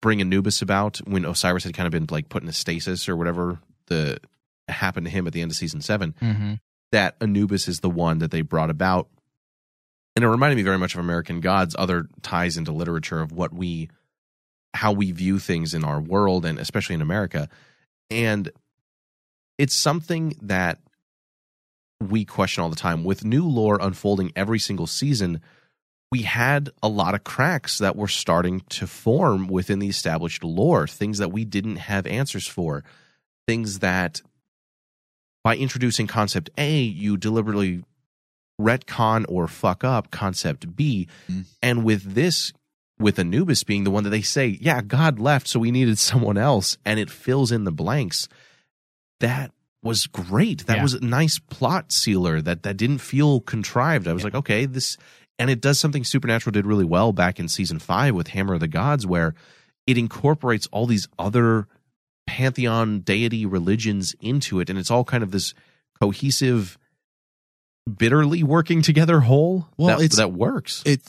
bring Anubis about when Osiris had kind of been like put in a stasis or whatever the happened to him at the end of season seven. Mm-hmm. That Anubis is the one that they brought about, and it reminded me very much of American Gods, other ties into literature of what we. how we view things in our world, and especially in America. And it's something that we question all the time. With new lore unfolding every single season, we had a lot of cracks that were starting to form within the established lore, things that we didn't have answers for, things that by introducing concept A, you deliberately retcon or fuck up concept B. Mm. And with this, with Anubis being the one that they say, yeah, God left, so we needed someone else, and it fills in the blanks. That was great. That yeah. was a nice plot sealer that, that didn't feel contrived. I was yeah. like, okay, this, and it does something Supernatural did really well back in season five with Hammer of the Gods, where it incorporates all these other pantheon deity religions into it, and it's all kind of this cohesive, bitterly working together whole. Well, that, it's, that works. It.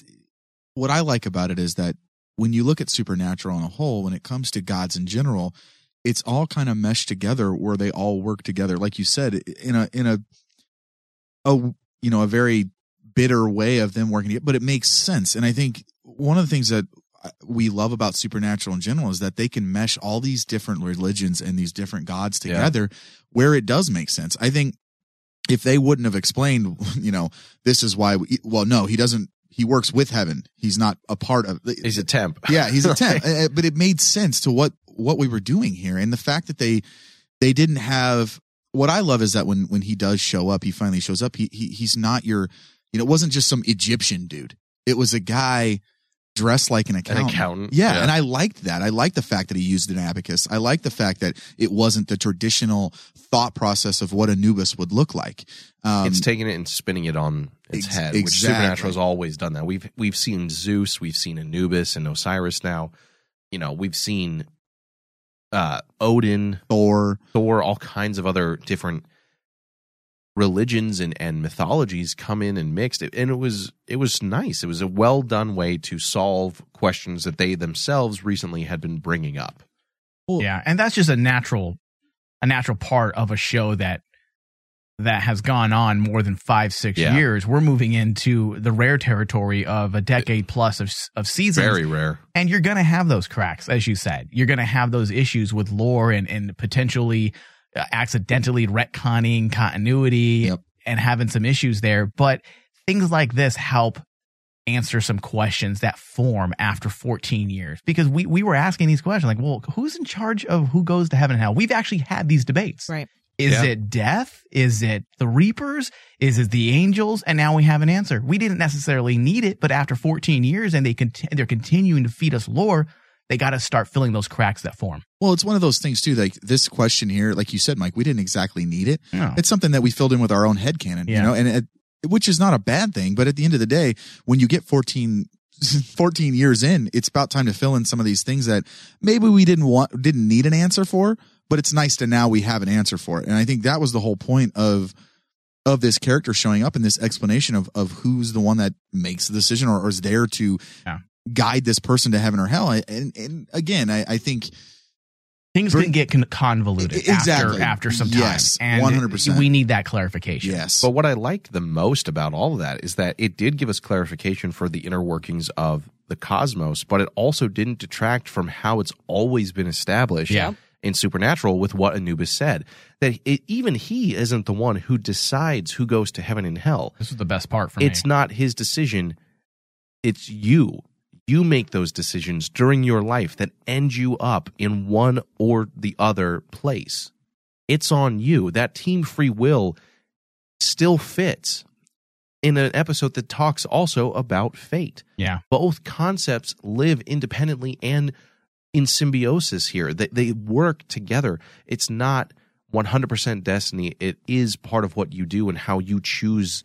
What I like about it is that when you look at Supernatural on a whole, when it comes to gods in general, it's all kind of meshed together where they all work together. Like you said, in a in a, a you know, a very bitter way of them working together, but it makes sense. And I think one of the things that we love about Supernatural in general is that they can mesh all these different religions and these different gods together yeah. where it does make sense. I think if they wouldn't have explained, you know, this is why we, well, no, he doesn't. He works with Heaven. He's not a part of. He's a temp. Yeah, he's a temp. Right. But it made sense to what, what we were doing here, and the fact that they they didn't have. What I love is that when when he does show up, he finally shows up. He he he's not your. You know, it wasn't just some Egyptian dude. It was a guy dressed like an accountant. An accountant. Yeah, yeah, and I liked that. I liked the fact that he used an abacus. I liked the fact that it wasn't the traditional thought process of what Anubis would look like. Um, it's taking it and spinning it on its ex- head, exactly. Which Supernatural's always done that. We've we've seen Zeus, we've seen Anubis and Osiris now. You know, we've seen uh, Odin, Thor, Thor, all kinds of other different religions and, and mythologies come in and mixed it, and it was it was nice. It was a well done way to solve questions that they themselves recently had been bringing up. Cool. Yeah, and that's just a natural a natural part of a show that that has gone on more than five, six yeah. years, we're moving into the rare territory of a decade plus of, of seasons. Very rare. And you're going to have those cracks, as you said. You're going to have those issues with lore and, and potentially accidentally retconning continuity yep. and having some issues there. But things like this help answer some questions that form after fourteen years, because we, we were asking these questions like, well, who's in charge of who goes to heaven and hell? We've actually had these debates. Right. Is yeah. it death? Is it the reapers? Is it the angels? And now we have an answer. We didn't necessarily need it, but after fourteen years and they cont- they're continuing to feed us lore, they got to start filling those cracks that form. Well, it's one of those things, too. Like this question here, like you said, Mike, we didn't exactly need it. No. It's something that we filled in with our own headcanon, yeah. you know, and it, which is not a bad thing. But at the end of the day, when you get fourteen, fourteen years in, it's about time to fill in some of these things that maybe we didn't want, didn't need an answer for. But it's nice to now we have an answer for it. And I think that was the whole point of of this character showing up in this explanation of of who's the one that makes the decision or, or is there to yeah. guide this person to heaven or hell. And, and again, I, I think things can get convoluted exactly. after, after some time. Yes, and one hundred percent. We need that clarification. Yes. But what I liked the most about all of that is that it did give us clarification for the inner workings of the cosmos, but it also didn't detract from how it's always been established. Yeah. In Supernatural with what Anubis said, that it, even he isn't the one who decides who goes to heaven and hell. This is the best part for me. It's not his decision. It's you. You make those decisions during your life that end you up in one or the other place. It's on you. That team free will still fits in an episode that talks also about fate. Yeah. Both concepts live independently and in symbiosis here. They, they work together. It's not one hundred percent destiny. It is part of what you do and how you choose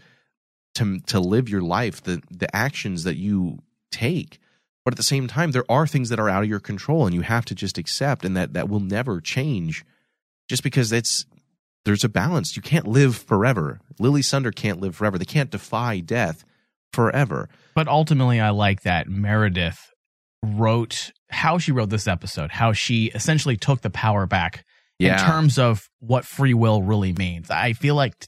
to to live your life, the, the actions that you take. But at the same time, there are things that are out of your control and you have to just accept, and that, that will never change just because it's there's a balance. You can't live forever. Lily Sunder can't live forever. They can't defy death forever. But ultimately, I like that Meredith wrote how she wrote this episode, how she essentially took the power back yeah. in terms of what free will really means. I feel like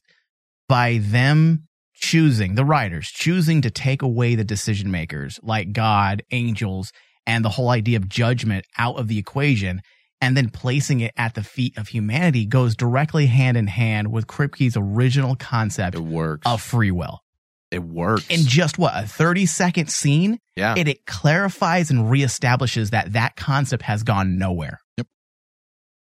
by them choosing, the writers choosing to take away the decision makers like God, angels, and the whole idea of judgment out of the equation, and then placing it at the feet of humanity goes directly hand in hand with Kripke's original concept of free will. It works. In just, what, a thirty-second scene? Yeah. It, it clarifies and reestablishes that that concept has gone nowhere. Yep.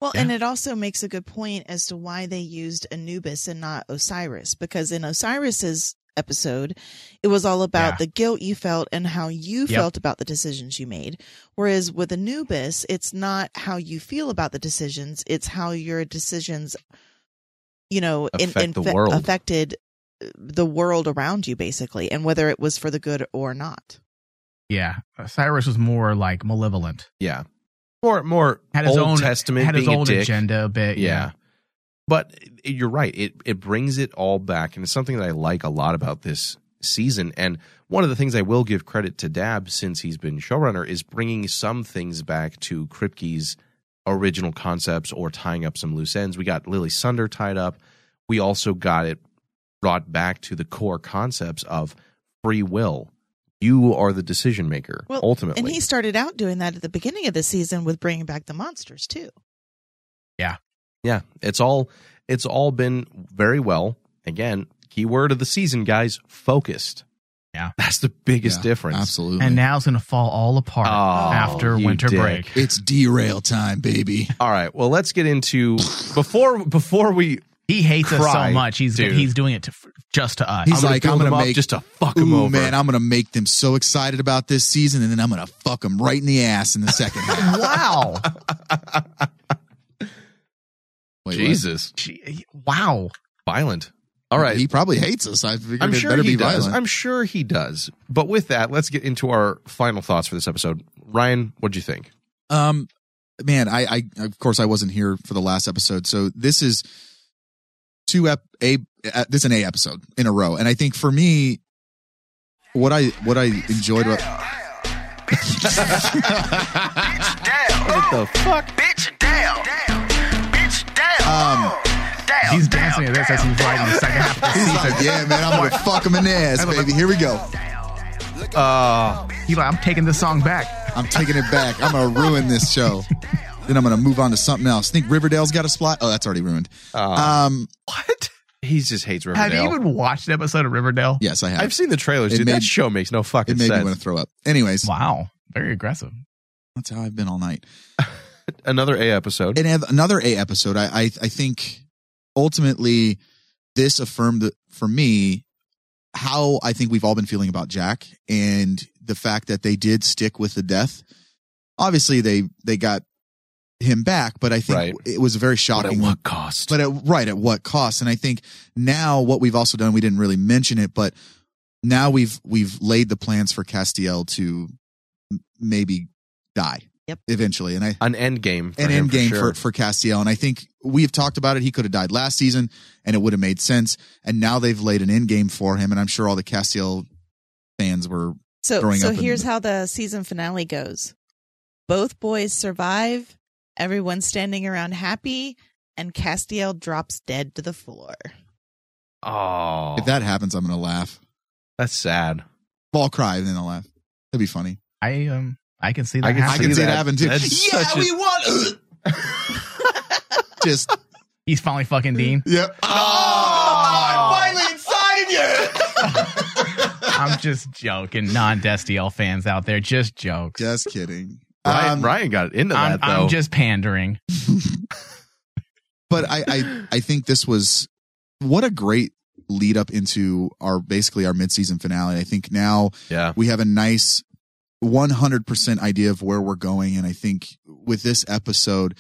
Well, yeah. and it also makes a good point as to why they used Anubis and not Osiris, because in Osiris's episode, it was all about yeah. the guilt you felt and how you yep. felt about the decisions you made. Whereas with Anubis, it's not how you feel about the decisions. It's how your decisions, you know, Affect in, in, the world. affected the world around you, basically, and whether it was for the good or not. Yeah. Cyrus was more like malevolent. Yeah. More, more had his Old own, Testament, had his own agenda a bit. Yeah. yeah. But you're right. It, it brings it all back. And it's something that I like a lot about this season. And one of the things I will give credit to Dabb, since he's been showrunner, is bringing some things back to Kripke's original concepts or tying up some loose ends. We got Lily Sunder tied up. We also got it brought back to the core concepts of free will. You are the decision maker, well, ultimately. And he started out doing that at the beginning of the season with bringing back the monsters, too. Yeah. Yeah. It's all, it's all been very well. Again, key word of the season, guys, focused. Yeah. That's the biggest yeah, difference. Absolutely. And now it's going to fall all apart oh, after winter dick. break. It's derail time, baby. All right. Well, let's get into, before before we... He hates Cry, us so much. He's dude. he's doing it to, just to us. He's I'm like, gonna I'm going to make just to fuck them over. Man, I'm going to make them so excited about this season, and then I'm going to fuck them right in the ass in the second half. Wow. Wait, Jesus. What? Wow. Violent. All right. He probably hates us. I figured I'm it sure better he be does. violent. I'm sure he does. But with that, let's get into our final thoughts for this episode. Ryan, what'd you think? Um, man, I, I of course I wasn't here for the last episode, so this is. Two ep- a uh, this is an A episode in a row, and I think for me, what I what I enjoyed about bitch down, what the fuck, bitch down, bitch down, down. He's down, dancing down, at this as he's writing the second half of the season. Like, yeah, man, I'm going to fuck him in the ass, baby. Here we go. Uh, he's like, I'm taking this song back. I'm taking it back. I'm going to ruin this show. Then I'm going to move on to something else. Think Riverdale's got a spot? Oh, that's already ruined. Uh, um, what? He just hates Riverdale. Have you even watched an episode of Riverdale? Yes, I have. I've seen the trailers, dude. Made, that show makes no fucking sense. It made sense. me want to throw up. Anyways. Wow. Very aggressive. That's how I've been all night. Another A episode. And another A episode. I, I, I think ultimately this affirmed for me how I think we've all been feeling about Jack and the fact that they did stick with the death. Obviously, they, they got him back, but I think right. it was a very shocking. But at what cost? But at, right, at what cost? And I think now what we've also done, we didn't really mention it, but now we've we've laid the plans for Castiel to maybe die yep. eventually, and I an end game, for an end game for, sure. for for Castiel. And I think we've talked about it. He could have died last season, and it would have made sense. And now they've laid an end game for him, and I'm sure all the Castiel fans were so. Throwing so up here's in, how the season finale goes: both boys survive. Everyone's standing around happy, and Castiel drops dead to the floor. Oh. If that happens, I'm going to laugh. That's sad. Well, I'll cry, and then I'll laugh. That'd be funny. I um, I can see that I can, I can see, see that. it happen, too. That's yeah, we a- won! Just. He's finally fucking Dean. Yep. Oh, oh, I'm finally inside of you! I'm just joking. Non-Destiel fans out there, just jokes. Just kidding. Ryan, um, Ryan got into that, I'm, though. I'm just pandering. But I, I, I think this was what a great lead up into our basically our mid-season finale. I think now yeah. we have a nice one hundred percent idea of where we're going. And I think with this episode,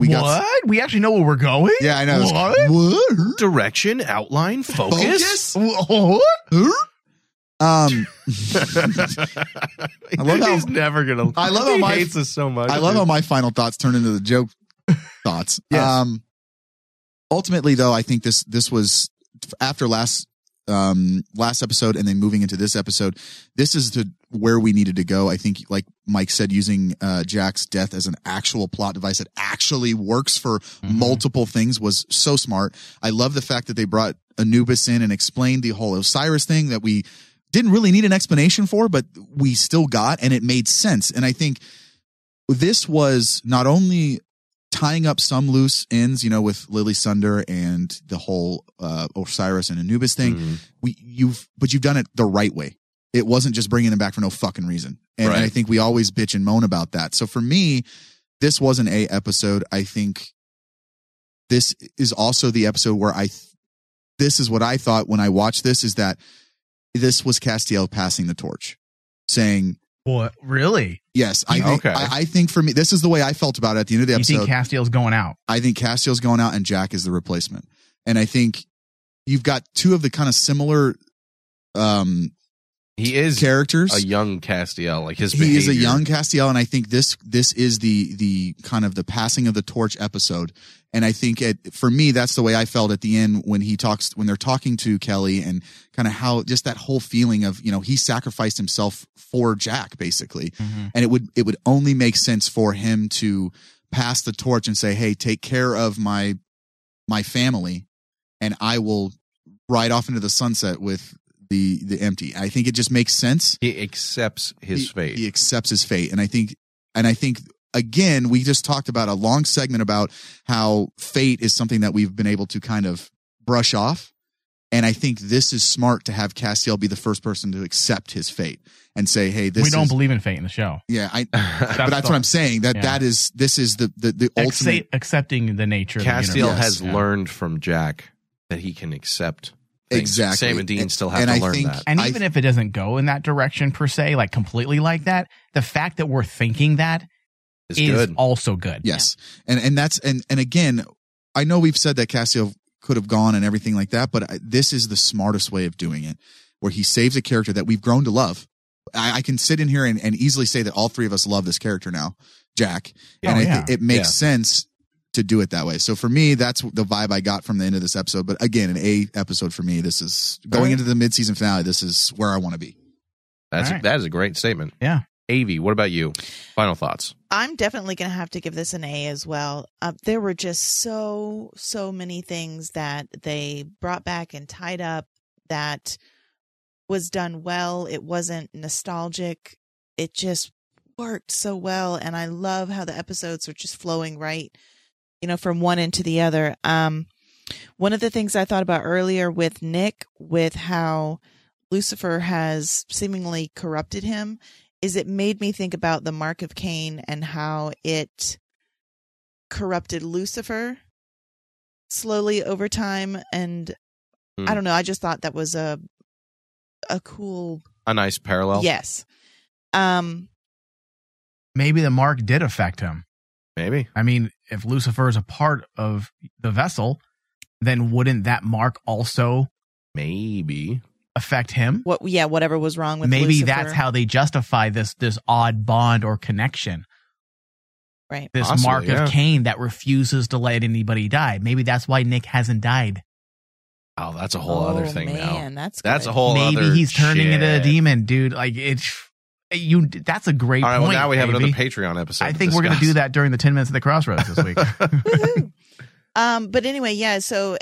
we what? got. What? We actually know where we're going? Yeah, I know. What? what? Direction, outline, focus. Focus? What? Huh? Um, I love how, he's never gonna. I love how he my, hates us so much. I love dude. how my final thoughts turn into the joke thoughts. Yes. Um, ultimately, though, I think this this was after last um last episode, and then moving into this episode, this is to where we needed to go. I think, like Mike said, using uh, Jack's death as an actual plot device that actually works for mm-hmm. multiple things was so smart. I love the fact that they brought Anubis in and explained the whole Osiris thing that we. Didn't really need an explanation for, but we still got, and it made sense. And I think this was not only tying up some loose ends, you know, with Lily Sunder and the whole uh, Osiris and Anubis thing. Mm-hmm. We you've but you've done it the right way. It wasn't just bringing them back for no fucking reason. And, right. and I think we always bitch and moan about that. So for me, this was an A episode. I think this is also the episode where I. Th- this is what I thought when I watched this is that. This was Castiel passing the torch, saying, "What? Really? Yes, I think. Okay. I, I think for me, this is the way I felt about it at the end of the episode. You think Castiel's going out? I think Castiel's going out, and Jack is the replacement. And I think you've got two of the kind of similar. Um, he is characters. A young Castiel, like his. He behavior. is a young Castiel, and I think this this is the the kind of the passing of the torch episode. And I think it, for me, that's the way I felt at the end when he talks, when they're talking to Kelly and kind of how just that whole feeling of, you know, he sacrificed himself for Jack basically. Mm-hmm. And it would, it would only make sense for him to pass the torch and say, hey, take care of my, my family. And I will ride off into the sunset with the, the empty. I think it just makes sense. He accepts his he, fate. He accepts his fate. And I think, and I think, again, we just talked about a long segment about how fate is something that we've been able to kind of brush off. And I think this is smart to have Castiel be the first person to accept his fate and say, hey, this We don't is, believe in fate in the show. Yeah, I, that's but that's the, what I'm saying. That yeah. that is this is the, the, the ultimate accepting the nature of the universe. Castiel has yeah. learned from Jack that he can accept things. Exactly. Sam and Dean and, still have to I learn think, that. And even I, if it doesn't go in that direction per se, like completely like that, the fact that we're thinking that Is, good. is also good. Yes. Yeah. And and that's and and again, I know we've said that Castiel could have gone and everything like that, but I, this is the smartest way of doing it, where he saves a character that we've grown to love. I, I can sit in here and, and easily say that all three of us love this character now, Jack. Yeah. And oh, yeah. it, it makes yeah. sense to do it that way. So for me, that's the vibe I got from the end of this episode. But again, an A episode for me. This is going right. into the mid-season finale. This is where I want to be. That's a, right. that is a great statement. Yeah. A V, what about you? Final thoughts. I'm definitely going to have to give this an A as well. Uh, there were just so, so many things that they brought back and tied up that was done well. It wasn't nostalgic. It just worked so well. And I love how the episodes were just flowing right, you know, from one end to the other. Um, one of the things I thought about earlier with Nick, with how Lucifer has seemingly corrupted him, is it made me think about the Mark of Cain and how it corrupted Lucifer slowly over time. And mm. I don't know. I just thought that was a a cool... A nice parallel. Yes. Um, Maybe the mark did affect him. Maybe. I mean, if Lucifer is a part of the vessel, then wouldn't that mark also... Maybe... affect him? What? Yeah, whatever was wrong with Maybe Lucifer. That's how they justify this this odd bond or connection. Right. This Possibly, mark yeah. of Cain that refuses to let anybody die. Maybe that's why Nick hasn't died. Oh, that's a whole oh, other thing man, now. That's, that's a whole maybe other Maybe he's turning shit. into a demon, dude. Like it's you that's a great All right, point. Well, now we have maybe. another Patreon episode. I think we're going to do that during the ten minutes of the Crossroads this week. Um, but anyway, yeah, so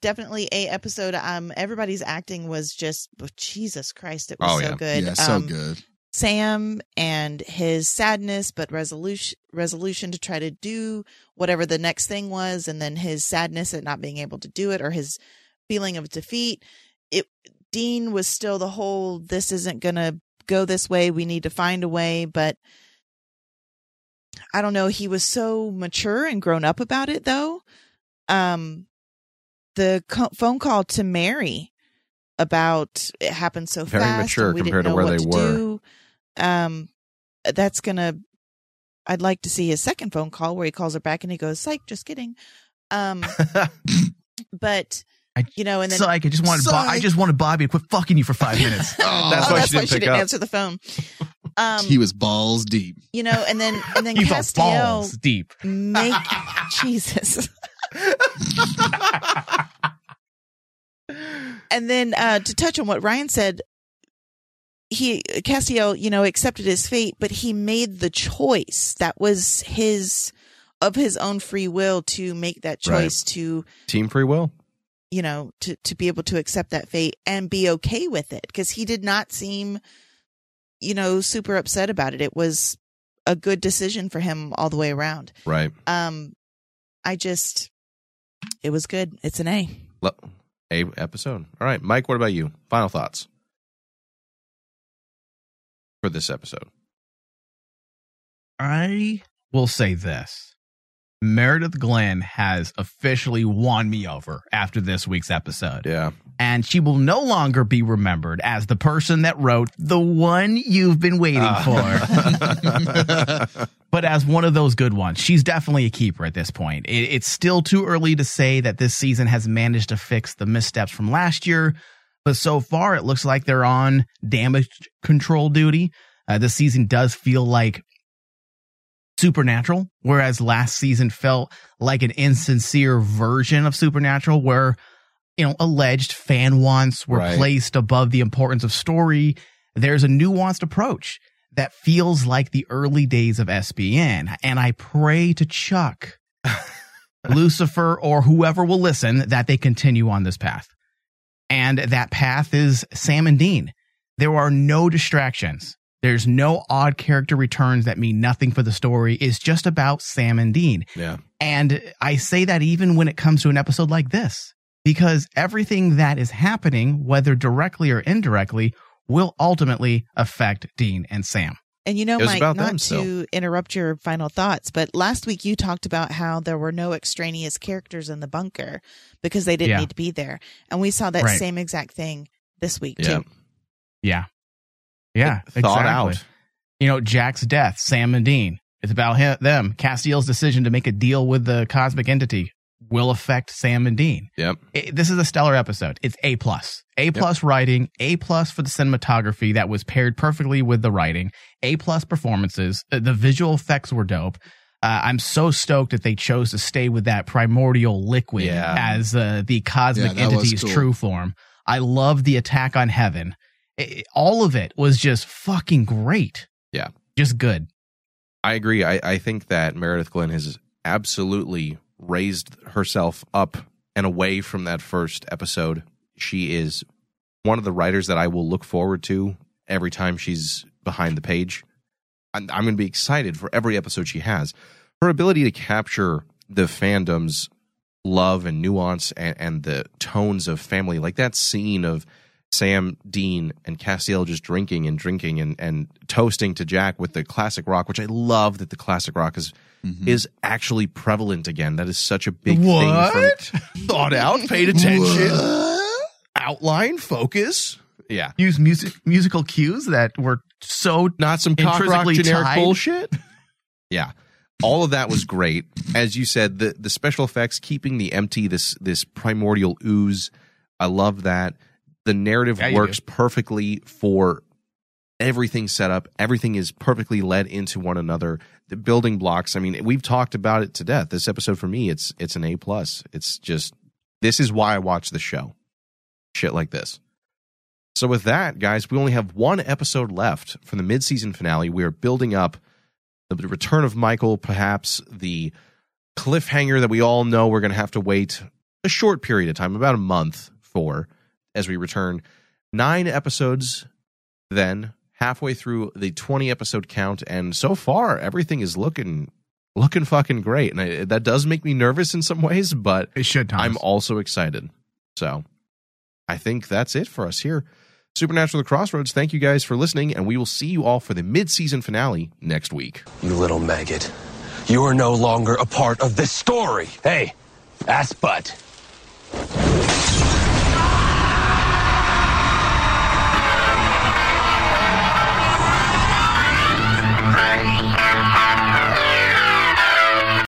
definitely a episode. Um, everybody's acting was just, oh, Jesus Christ, it was oh, so yeah. good. Yeah, um, so good. Sam and his sadness, but resolution, resolution to try to do whatever the next thing was. And then his sadness at not being able to do it, or his feeling of defeat. It, Dean was still the whole, this isn't going to go this way. We need to find a way. But I don't know. He was so mature and grown up about it though. Um, the co- phone call to Mary about it happened so Very fast. Very mature compared to where they to were. Do. Um, that's gonna. I'd like to see his second phone call where he calls her back and he goes, "Psych, just kidding." Um, but I, you know, and then psych. I just wanted. Bo- I just wanted Bobby to quit fucking you for five minutes. oh, that's oh, why that's she why didn't, she pick didn't up. answer the phone. Um, he was balls deep, you know, and then and then Castiel balls deep. Make Jesus. And then uh, to touch on what Ryan said, he Castiel, you know, accepted his fate, but he made the choice that was his of his own free will to make that choice right. to team free will, you know, to, to be able to accept that fate and be okay with it because he did not seem, you know, super upset about it. It was a good decision for him all the way around. Right. Um, I just. It was good. It's an A. A episode. All right, Mike, what about you? Final thoughts for this episode. I will say this. Meredith Glynn has officially won me over after this week's episode. Yeah. And she will no longer be remembered as the person that wrote the one you've been waiting uh. for. But as one of those good ones, she's definitely a keeper at this point. It, it's still too early to say that this season has managed to fix the missteps from last year. But so far, it looks like they're on damage control duty. Uh, this season does feel like Supernatural, whereas last season felt like an insincere version of Supernatural where, you know, alleged fan wants were right. placed above the importance of story. There's a nuanced approach that feels like the early days of S B N. And I pray to Chuck, Lucifer, or whoever will listen that they continue on this path. And that path is Sam and Dean. There are no distractions. There's no odd character returns that mean nothing for the story. It's just about Sam and Dean. Yeah. And I say that even when it comes to an episode like this, because everything that is happening, whether directly or indirectly, will ultimately affect Dean and Sam. And you know, Mike, not them, so. to interrupt your final thoughts, but last week you talked about how there were no extraneous characters in the bunker because they didn't yeah. need to be there. And we saw that right. same exact thing this week, yeah. too. Yeah. Yeah, exactly. Thought out. You know, Jack's death, Sam and Dean. It's about him, them. Castiel's decision to make a deal with the cosmic entity will affect Sam and Dean. Yep. It, this is a stellar episode. It's A+. plus, A plus yep. writing, A plus for the cinematography that was paired perfectly with the writing, A plus performances. The visual effects were dope. Uh, I'm so stoked that they chose to stay with that primordial liquid yeah. as uh, the cosmic yeah, entity's cool. true form. I love the attack on Heaven. It, all of it was just fucking great. Yeah. Just good. I agree. I, I think that Meredith Glynn has absolutely raised herself up and away from that first episode. She is one of the writers that I will look forward to every time she's behind the page. I'm, I'm going to be excited for every episode she has. Her ability to capture the fandom's love and nuance and, and the tones of family, like that scene of Sam, Dean, and Castiel just drinking and drinking and, and toasting to Jack with the classic rock, which I love that the classic rock is mm-hmm. is actually prevalent again. That is such a big what? thing. From, thought out, paid attention, what? outline, focus. Yeah, use music musical cues that were so not some cock rock generic tied. bullshit. Yeah. All of that was great. As you said, the, the special effects, keeping the empty, this this primordial ooze, I love that. The narrative yeah, works perfectly for everything set up. Everything is perfectly led into one another. The building blocks, I mean, we've talked about it to death. This episode, for me, it's it's an A plus. It's just, this is why I watch the show. Shit like this. So with that, guys, we only have one episode left from the mid-season finale. We are building up the return of Michael, perhaps the cliffhanger that we all know we're going to have to wait a short period of time, about a month for, as we return. Nine episodes then, halfway through the twenty-episode count, and so far, everything is looking looking fucking great. And I, that does make me nervous in some ways, but it should, Thomas. I'm also excited. So I think that's it for us here. Supernatural: The Crossroads, thank you guys for listening, and we will see you all for the mid-season finale next week. You little maggot. You are no longer a part of this story. Hey, ass butt.